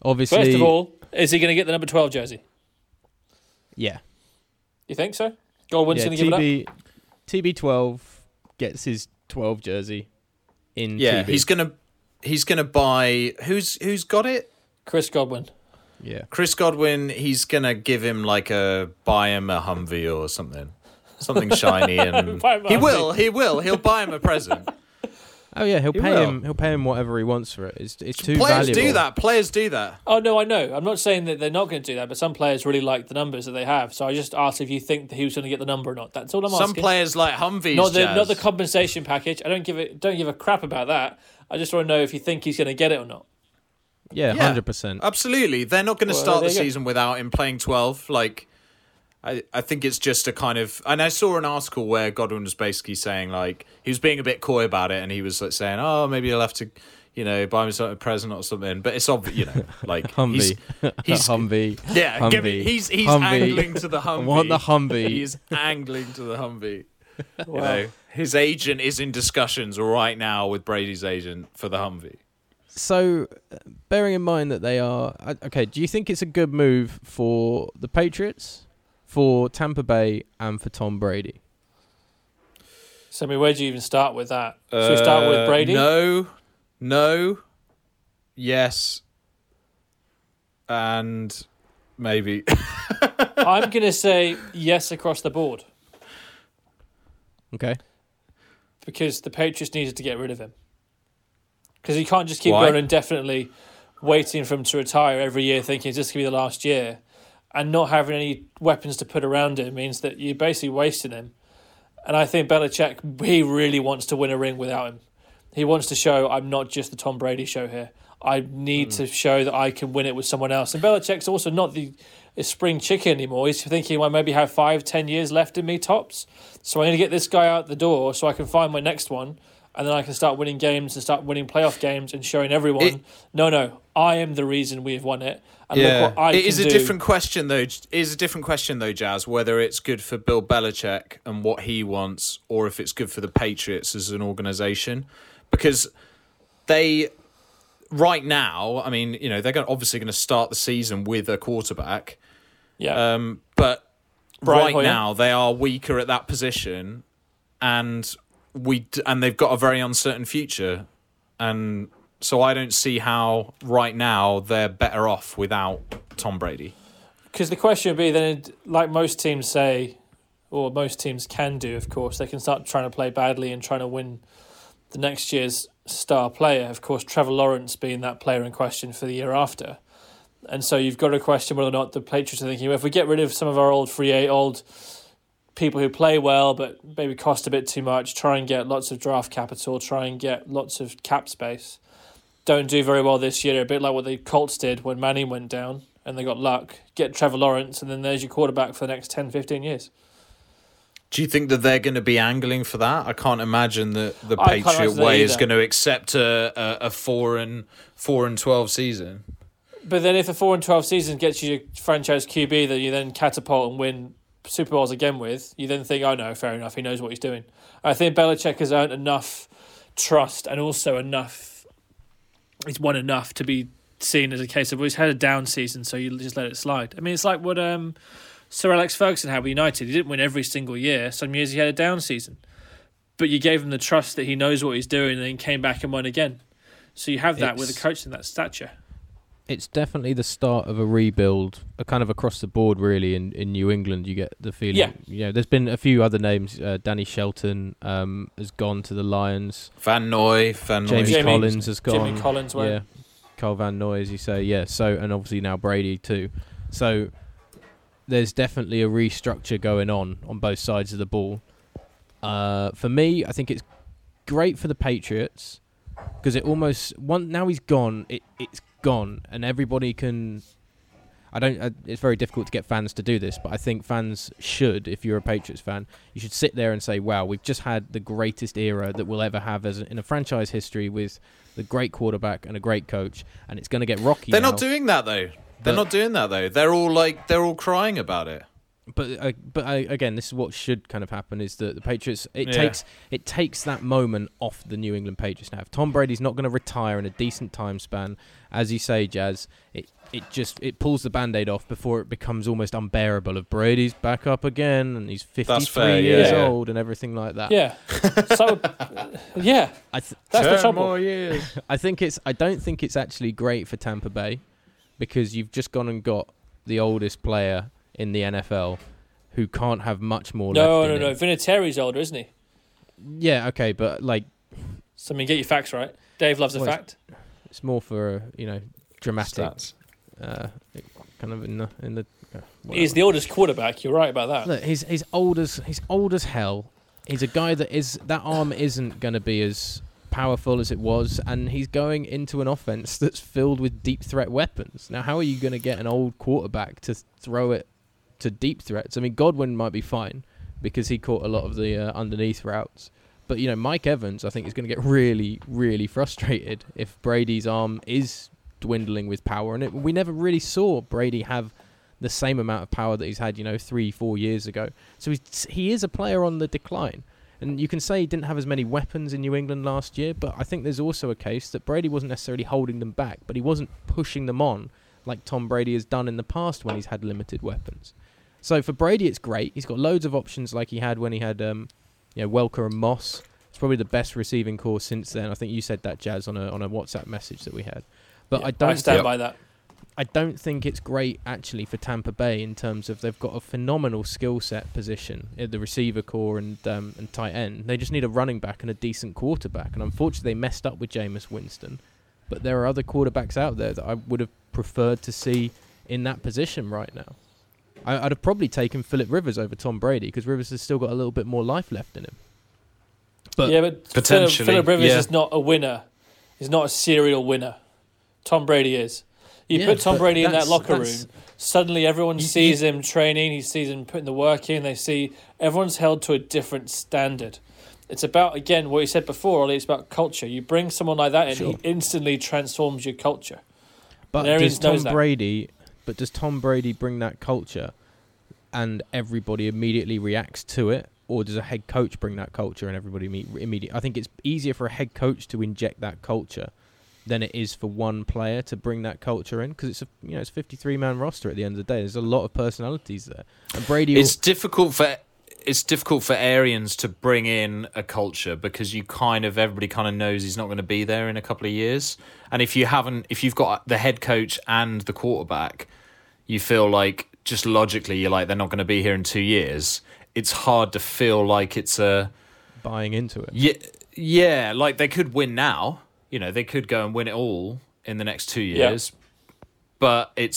Obviously, first of all, is he going to get the number 12 jersey? Yeah. You think so? Goldwyn's going to give it up? TB12 gets his 12 jersey. He's gonna buy who's got it? Chris Godwin. Yeah. Chris Godwin, he's gonna give him buy him a Humvee or something. Something shiny, and he'll buy him a present. Oh yeah, he'll pay him whatever he wants for it. It's too valuable. Players do that. Oh no, I know. I'm not saying that they're not going to do that, but some players really like the numbers that they have. So I just asked if you think that he was going to get the number or not. That's all I'm asking. Some players like Humvees. Not the compensation package. I don't give a crap about that. I just want to know if you think he's going to get it or not. Yeah, 100%. Absolutely. They're not going to start the season without him playing 12. Like I think it's just a kind of... And I saw an article where Godwin was basically saying, he was being a bit coy about it, and he was saying, oh, maybe he'll have to, buy himself a present or something. But it's obvious, Humvee. He's Humvee. Yeah, Humvee. He's angling to the Humvee. I want the Humvee. He's angling to the Humvee. Wow. His agent is in discussions right now with Brady's agent for the Humvee. So, bearing in mind that they are... Okay, do you think it's a good move for the Patriots, for Tampa Bay, and for Tom Brady? So, I mean, where do you even start with that? Should we start with Brady? No, yes, and maybe. I'm going to say yes across the board. Okay. Because the Patriots needed to get rid of him. Because you can't just keep going indefinitely, waiting for him to retire every year, thinking this could be the last year. And not having any weapons to put around it means that you're basically wasting him. And I think Belichick, he really wants to win a ring without him. He wants to show, I'm not just the Tom Brady show here. I need to show that I can win it with someone else. And Belichick's also not a spring chicken anymore. He's thinking, I maybe have 5-10 years left in me tops. So I'm going to get this guy out the door so I can find my next one. and then I can start winning games and start winning playoff games and showing everyone, no, I am the reason we've won it. And look what I can do. It is a different question though, Jazz, whether it's good for Bill Belichick and what he wants, or if it's good for the Patriots as an organization, because they right now, I mean, you know, they're obviously going to start the season with a quarterback. Yeah. But right now they are weaker at that position, and they've got a very uncertain future, and so I don't see how right now they're better off without Tom Brady. Because the question would be then, like most teams say, or most teams can do, of course, they can start trying to play badly and trying to win the next year's star player. Of course, Trevor Lawrence being that player in question for the year after. And so you've got to question whether or not the Patriots are thinking, well, if we get rid of some of our old people who play well but maybe cost a bit too much, try and get lots of draft capital, try and get lots of cap space, don't do very well this year, a bit like what the Colts did when Manning went down and they got luck, get Trevor Lawrence, and then there's your quarterback for the next 10, 15 years. Do you think that they're going to be angling for that? I can't imagine that the Patriot way is going to accept a 4-12 season. But then if a 4-12 season gets you a franchise QB that you then catapult and win Super Bowls again with, you then think, oh no, fair enough, he knows what he's doing. I think Belichick has earned enough trust and also enough, he's won enough to be seen as a case of, well, he's had a down season, so you just let it slide. I mean, it's like what Sir Alex Ferguson had with United. He didn't win every single year. Some years he had a down season. But you gave him the trust that he knows what he's doing and then came back and won again. So you have that with a coach in that stature. It's definitely the start of a rebuild, kind of across the board, really, in New England. You get the feeling. Yeah. You know, there's been a few other names. Danny Shelton has gone to the Lions. Van Noy. Jamie Collins has gone. Jimmy Collins went. Yeah. Carl Van Noy, as you say. Yeah. So, and obviously now Brady, too. So there's definitely a restructure going on both sides of the ball. For me, I think it's great for the Patriots because it almost... now he's gone, it's gone, and everybody can... it's very difficult to get fans to do this, but I think fans should, if you're a Patriots fan, you should sit there and say, wow, we've just had the greatest era that we'll ever have in a franchise history with the great quarterback and a great coach, and it's going to get rocky. They're not doing that, though. They're all crying about it. But again, this is what should kind of happen: is that the Patriots takes that moment off the New England Patriots now. If Tom Brady's not going to retire in a decent time span, as you say, Jazz, it just pulls the Band-Aid off before it becomes almost unbearable. Of Brady's back up again, and he's 53 years old, and everything like that. Yeah. So yeah, that's the trouble. More years. I don't think it's actually great for Tampa Bay, because you've just gone and got the oldest player in the NFL who can't have much more left. No. Vinatieri's older, isn't he? Yeah, okay, but like... So, I mean, get your facts right. Dave loves a fact. It's more for, dramatic... Stats. Kind of in the he's the oldest quarterback, you're right about that. Look, he's old as hell. He's a guy that arm isn't going to be as powerful as it was, and he's going into an offense that's filled with deep threat weapons. Now, how are you going to get an old quarterback to throw it to deep threats? I mean, Godwin might be fine because he caught a lot of the underneath routes. But, Mike Evans, I think, is going to get really, really frustrated if Brady's arm is dwindling with power. And we never really saw Brady have the same amount of power that he's had, 3-4 years ago. So he is a player on the decline. And you can say he didn't have as many weapons in New England last year, but I think there's also a case that Brady wasn't necessarily holding them back, but he wasn't pushing them on like Tom Brady has done in the past when he's had limited weapons. So for Brady, it's great. He's got loads of options like he had when he had Welker and Moss. It's probably the best receiving core since then. I think you said that, Jazz, on a WhatsApp message that we had. But I stand by that. I don't think it's great, actually, for Tampa Bay in terms of they've got a phenomenal skill set position in the receiver core and tight end. They just need a running back and a decent quarterback. And unfortunately, they messed up with Jameis Winston. But there are other quarterbacks out there that I would have preferred to see in that position right now. I'd have probably taken Philip Rivers over Tom Brady because Rivers has still got a little bit more life left in him. But potentially, Philip Rivers is not a winner. He's not a serial winner. Tom Brady is. You put Tom Brady in that locker room, suddenly everyone sees him training, he sees him putting the work in, everyone's held to a different standard. It's about, again, what you said before, Ollie, it's about culture. You bring someone like that in, sure, he instantly transforms your culture. But does Tom Brady, bring that culture and everybody immediately reacts to it? Or does a head coach bring that culture and everybody immediately? I think it's easier for a head coach to inject that culture than it is for one player to bring that culture in, because it's a, you know, it's a 53-man roster at the end of the day. There's a lot of personalities there. And Brady, it's difficult for Arians to bring in a culture, because you everybody knows he's not going to be there in a couple of years. And if you've got the head coach and the quarterback, you feel like just logically you're like, they're not going to be here in 2 years. It's hard to feel like it's a buying into it. Yeah, like they could win now. You know, they could go and win it all in the next 2 years. Yeah. But it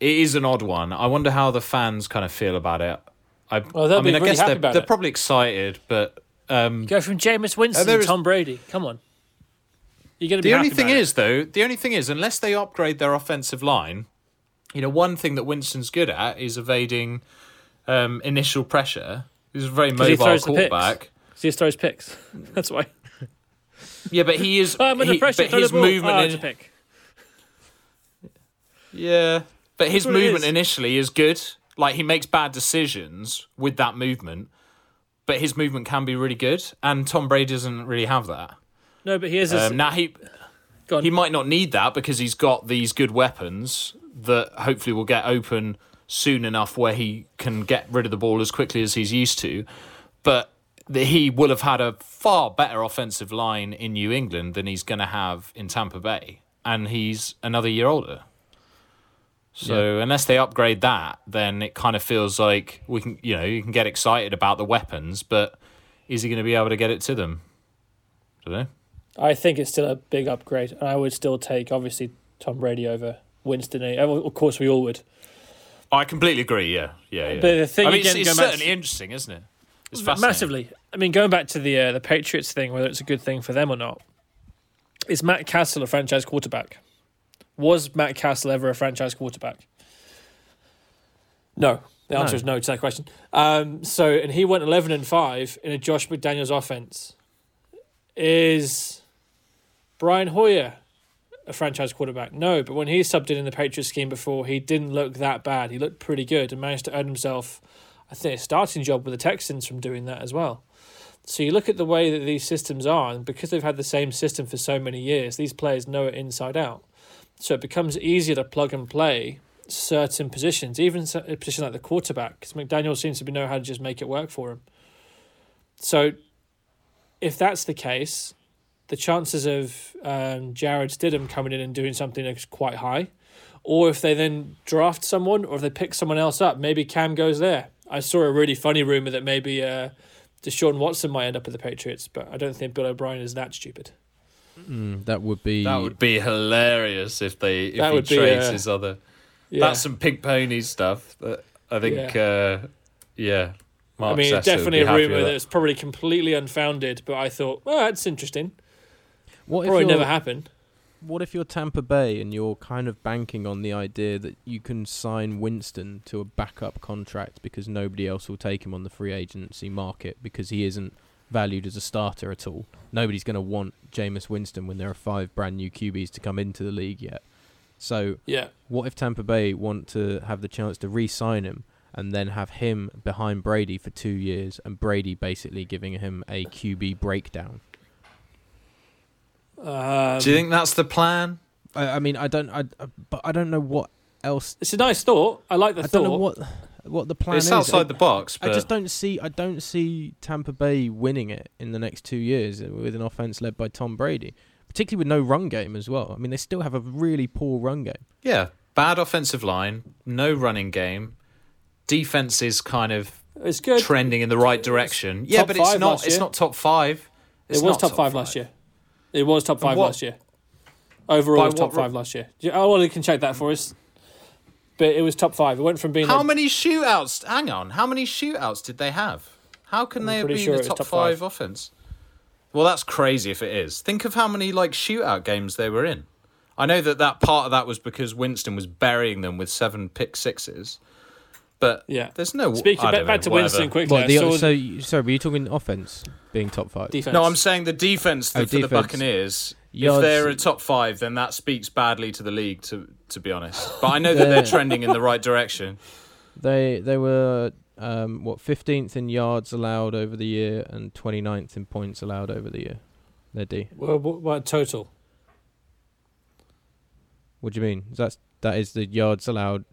is an odd one. I wonder how the fans kind of feel about it. I guess they're probably excited, but go from Jameis Winston to Tom Brady. Come on, you're going to be. The only thing is, unless they upgrade their offensive line, you know, one thing that Winston's good at is evading initial pressure. He's a very mobile quarterback. He just throws picks. That's why. Yeah, but he is. His movement. Yeah, but his movement initially is good. Like, he makes bad decisions with that movement, but his movement can be really good. And Tom Brady doesn't really have that. No, but he is. He might not need that, because he's got these good weapons that hopefully will get open soon enough where he can get rid of the ball as quickly as he's used to. But he will have had a far better offensive line in New England than he's going to have in Tampa Bay. And he's another year older. So unless they upgrade that, then it kind of feels like you can get excited about the weapons, but is he going to be able to get it to them? I don't know. I think it's still a big upgrade, and I would still take, obviously, Tom Brady over Winston. Of course, we all would. I completely agree, yeah. But the thing it's certainly interesting, isn't it? It's fascinating. Massively. I mean, going back to the Patriots thing, whether it's a good thing for them or not, is Matt Cassel a franchise quarterback? Was Matt Cassel ever a franchise quarterback? No. The answer is no to that question. And he went 11-5 in a Josh McDaniels offense. Is Brian Hoyer a franchise quarterback? No, but when he subbed in the Patriots scheme before, he didn't look that bad. He looked pretty good and managed to earn himself, I think, a starting job with the Texans from doing that as well. So you look at the way that these systems are, and because they've had the same system for so many years, these players know it inside out. So it becomes easier to plug and play certain positions, even a position like the quarterback, because McDaniel seems to know how to just make it work for him. So if that's the case, the chances of Jared Stidham coming in and doing something is quite high. Or if they then draft someone, or if they pick someone else up, maybe Cam goes there. I saw a really funny rumour that maybe Deshaun Watson might end up at the Patriots, but I don't think Bill O'Brien is that stupid. That would be hilarious if he trades his other. Yeah. That's some Pink Pony stuff. That I think. Mark Sessa definitely a rumor that's probably completely unfounded. But I thought, that's interesting. Probably never happened. What if you're Tampa Bay and you're kind of banking on the idea that you can sign Winston to a backup contract because nobody else will take him on the free agency market because he isn't valued as a starter at all. Nobody's going to want Jameis Winston when there are 5 brand new QBs to come into the league yet. So what if Tampa Bay want to have the chance to re-sign him and then have him behind Brady for 2 years, and Brady basically giving him a QB breakdown? Do you think that's the plan? I mean, I don't know what else. It's a nice thought. I like the thought. I don't know what the plan is. It's outside the box. But I just don't see. I don't see Tampa Bay winning it in the next 2 years with an offense led by Tom Brady, particularly with no run game as well. I mean, they still have a really poor run game. Yeah, bad offensive line, no running game, defense is kind of trending in the right direction. It's but it's not. It's not top five. It was top five last year. Overall, it was top five last year. Ollie can check that for us. But it was top five. It went from being... How many shootouts did they have? How can they have been the top five offense? Well, that's crazy if it is. Think of how many shootout games they were in. I know that part of that was because Winston was burying them with 7 pick sixes. But yeah, there's no. Speaking back to Winston quickly. So were you talking offense being top five? Defense. No, I'm saying the defense for the Buccaneers. If they're a top five, then that speaks badly to the league. To be honest, but I know that they're trending in the right direction. They were 15th in yards allowed over the year and 29th in points allowed over the year. Their D. Well, what total? What do you mean? That is the yards allowed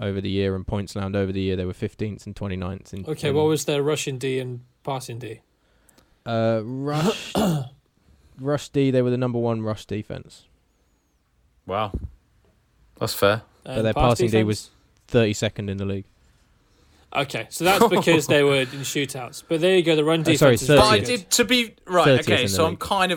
over the year and points allowed over the year. They were 15th and 29th. What was their rushing D and passing D? Rush D, they were the number one rush defense. Wow. That's fair. But their passing D was 32nd in the league. Okay, so that's because they were in shootouts. But there you go, the run defense. But I did to be right. Okay, so I'm kind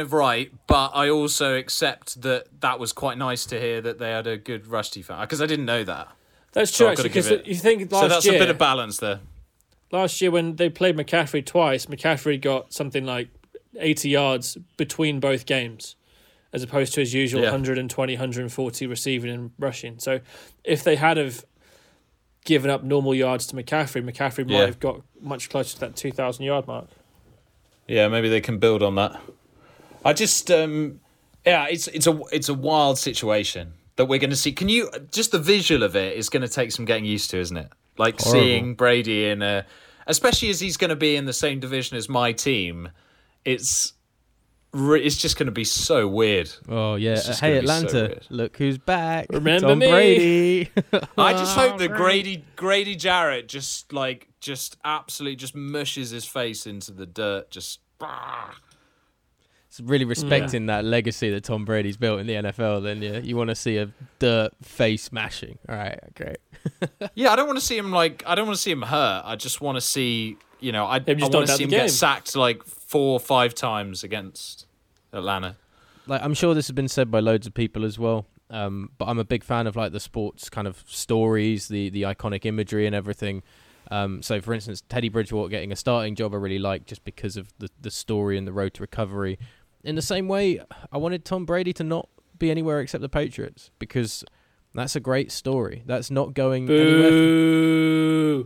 of right, but I also accept that was quite nice to hear that they had a good rush defense because I didn't know that. That's true. Because you think last year, so that's a bit of balance there. Last year when they played McCaffrey twice, McCaffrey got something like 80 yards between both games, as opposed to his usual 120, 140 receiving and rushing. So if they had of given up normal yards to McCaffrey might have got much closer to that 2,000 yard mark. Yeah, maybe they can build on that. I just it's a wild situation that we're going to see. Can you just the visual of it is going to take some getting used to, isn't it? Like horrible. Seeing Brady in a, especially as he's going to be in the same division as my team. It's just going to be so weird. Oh, yeah. Hey, Atlanta, so look who's back. Remember Tom Brady. I just hope that Grady Jarrett just absolutely just mushes his face into the dirt. Just it's really respecting that legacy that Tom Brady's built in the NFL. Then you want to see a dirt face mashing. All right, great. Yeah, I don't want to see him hurt. I just want to see, I want to see him get sacked like 4 or 5 times against Atlanta. Like, I'm sure this has been said by loads of people as well, but I'm a big fan of like the sports kind of stories, the iconic imagery and everything. So for instance, Teddy Bridgewater getting a starting job I really like just because of the story and the road to recovery. In the same way, I wanted Tom Brady to not be anywhere except the Patriots because that's a great story. That's not going anywhere.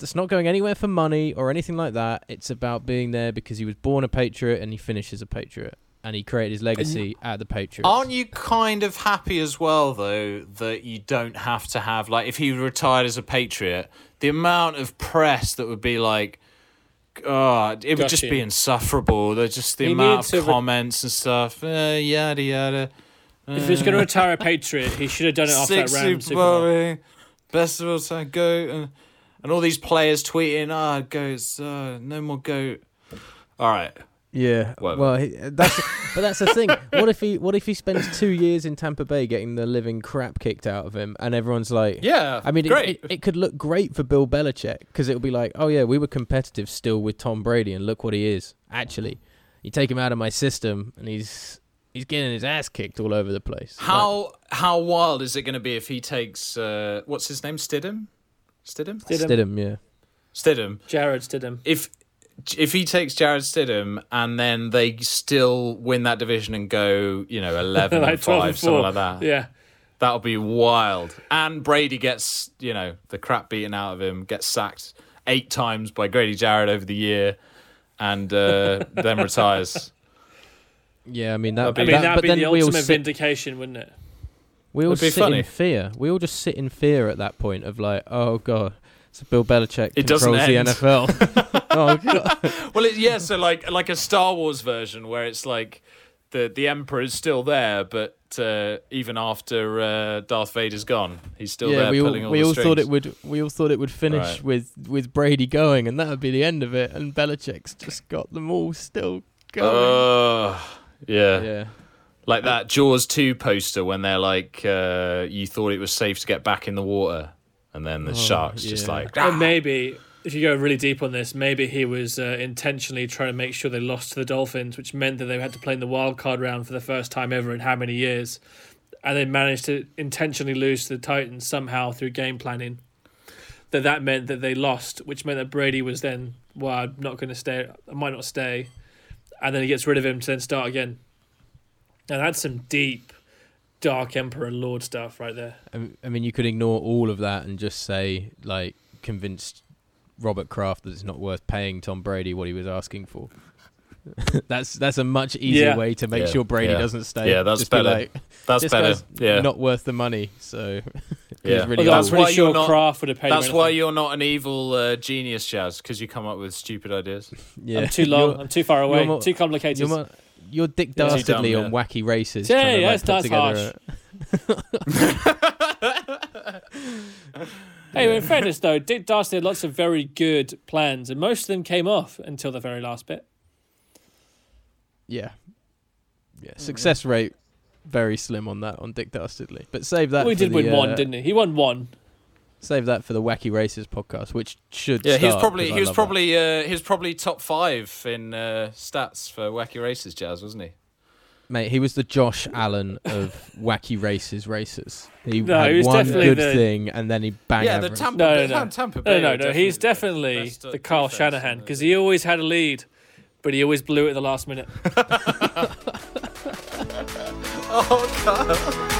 It's not going anywhere for money or anything like that. It's about being there because he was born a Patriot and he finishes a Patriot. And he created his legacy at the Patriots. Aren't you kind of happy as well, though, that you don't have to have... Like, if he retired as a Patriot, the amount of press that would be like... Oh, it would just be insufferable. There's just the amount of comments and stuff. Yada, yada. If he was going to retire a Patriot, he should have done it after that Rams Super Bowl. Best of all time, GOAT... And all these players tweeting, goats, no more goat. All right. Yeah. Whatever. Well, but that's the thing. What if he spends 2 years in Tampa Bay getting the living crap kicked out of him, and everyone's like, yeah, I mean, it could look great for Bill Belichick because it'll be like, oh yeah, we were competitive still with Tom Brady, and look what he is. Actually, you take him out of my system, and he's getting his ass kicked all over the place. How wild is it going to be if he takes what's his name, Stidham? Stidham. Jared Stidham. If he takes Jared Stidham and then they still win that division and go, 11 like and 5, something like that. Yeah. That'll be wild. And Brady gets, the crap beaten out of him, gets sacked 8 times by Grady Jarrett over the year and then retires. Yeah, I mean, that'd be the ultimate vindication, wouldn't it? We all sit in fear. We all just sit in fear at that point of like, oh god, so Bill Belichick controls the NFL. Oh god. Well, so like a Star Wars version where it's like the Emperor is still there, but even after Darth Vader's gone, he's still there. We all thought it would. We all thought it would finish with Brady going, and that would be the end of it. And Belichick's just got them all still going. Yeah. Like that Jaws 2 poster when they're like, you thought it was safe to get back in the water. And then the shark's just like... Ah. Well, maybe, if you go really deep on this, maybe he was intentionally trying to make sure they lost to the Dolphins, which meant that they had to play in the wild card round for the first time ever in how many years. And they managed to intentionally lose to the Titans somehow through game planning. That meant that they lost, which meant that Brady was then, well, I'm not going to stay. I might not stay. And then he gets rid of him to then start again. And that's some deep dark Emperor Lord stuff right there. I mean, you could ignore all of that and just say, like, convinced Robert Kraft that it's not worth paying Tom Brady what he was asking for. That's a much easier way to make sure Brady doesn't stay. Yeah, that's just better. That's this better. Guy's not worth the money. So really that's why you're not. Kraft would have paid that's why you're not an evil genius, Jazz, because you come up with stupid ideas. Yeah. I'm too long. I'm too far away. More, too complicated. You're Dick Dastardly on Wacky Races. Yeah, that's harsh. Hey, in fairness though, Dick Dastardly had lots of very good plans, and most of them came off until the very last bit. Yeah. Success rate very slim on that, on Dick Dastardly. But save that. We did win one, didn't he? He won one. Save that for the Wacky Races podcast, which should. Yeah, he was probably top 5 in stats for Wacky Races, Jazz, wasn't he? Mate, he was the Josh Allen of Wacky Races racers. He was one good thing, and then he banged. Yeah, average. Tampa Bay. He's definitely the Kyle Shanahan, because he always had a lead, but he always blew it at the last minute. Oh, God.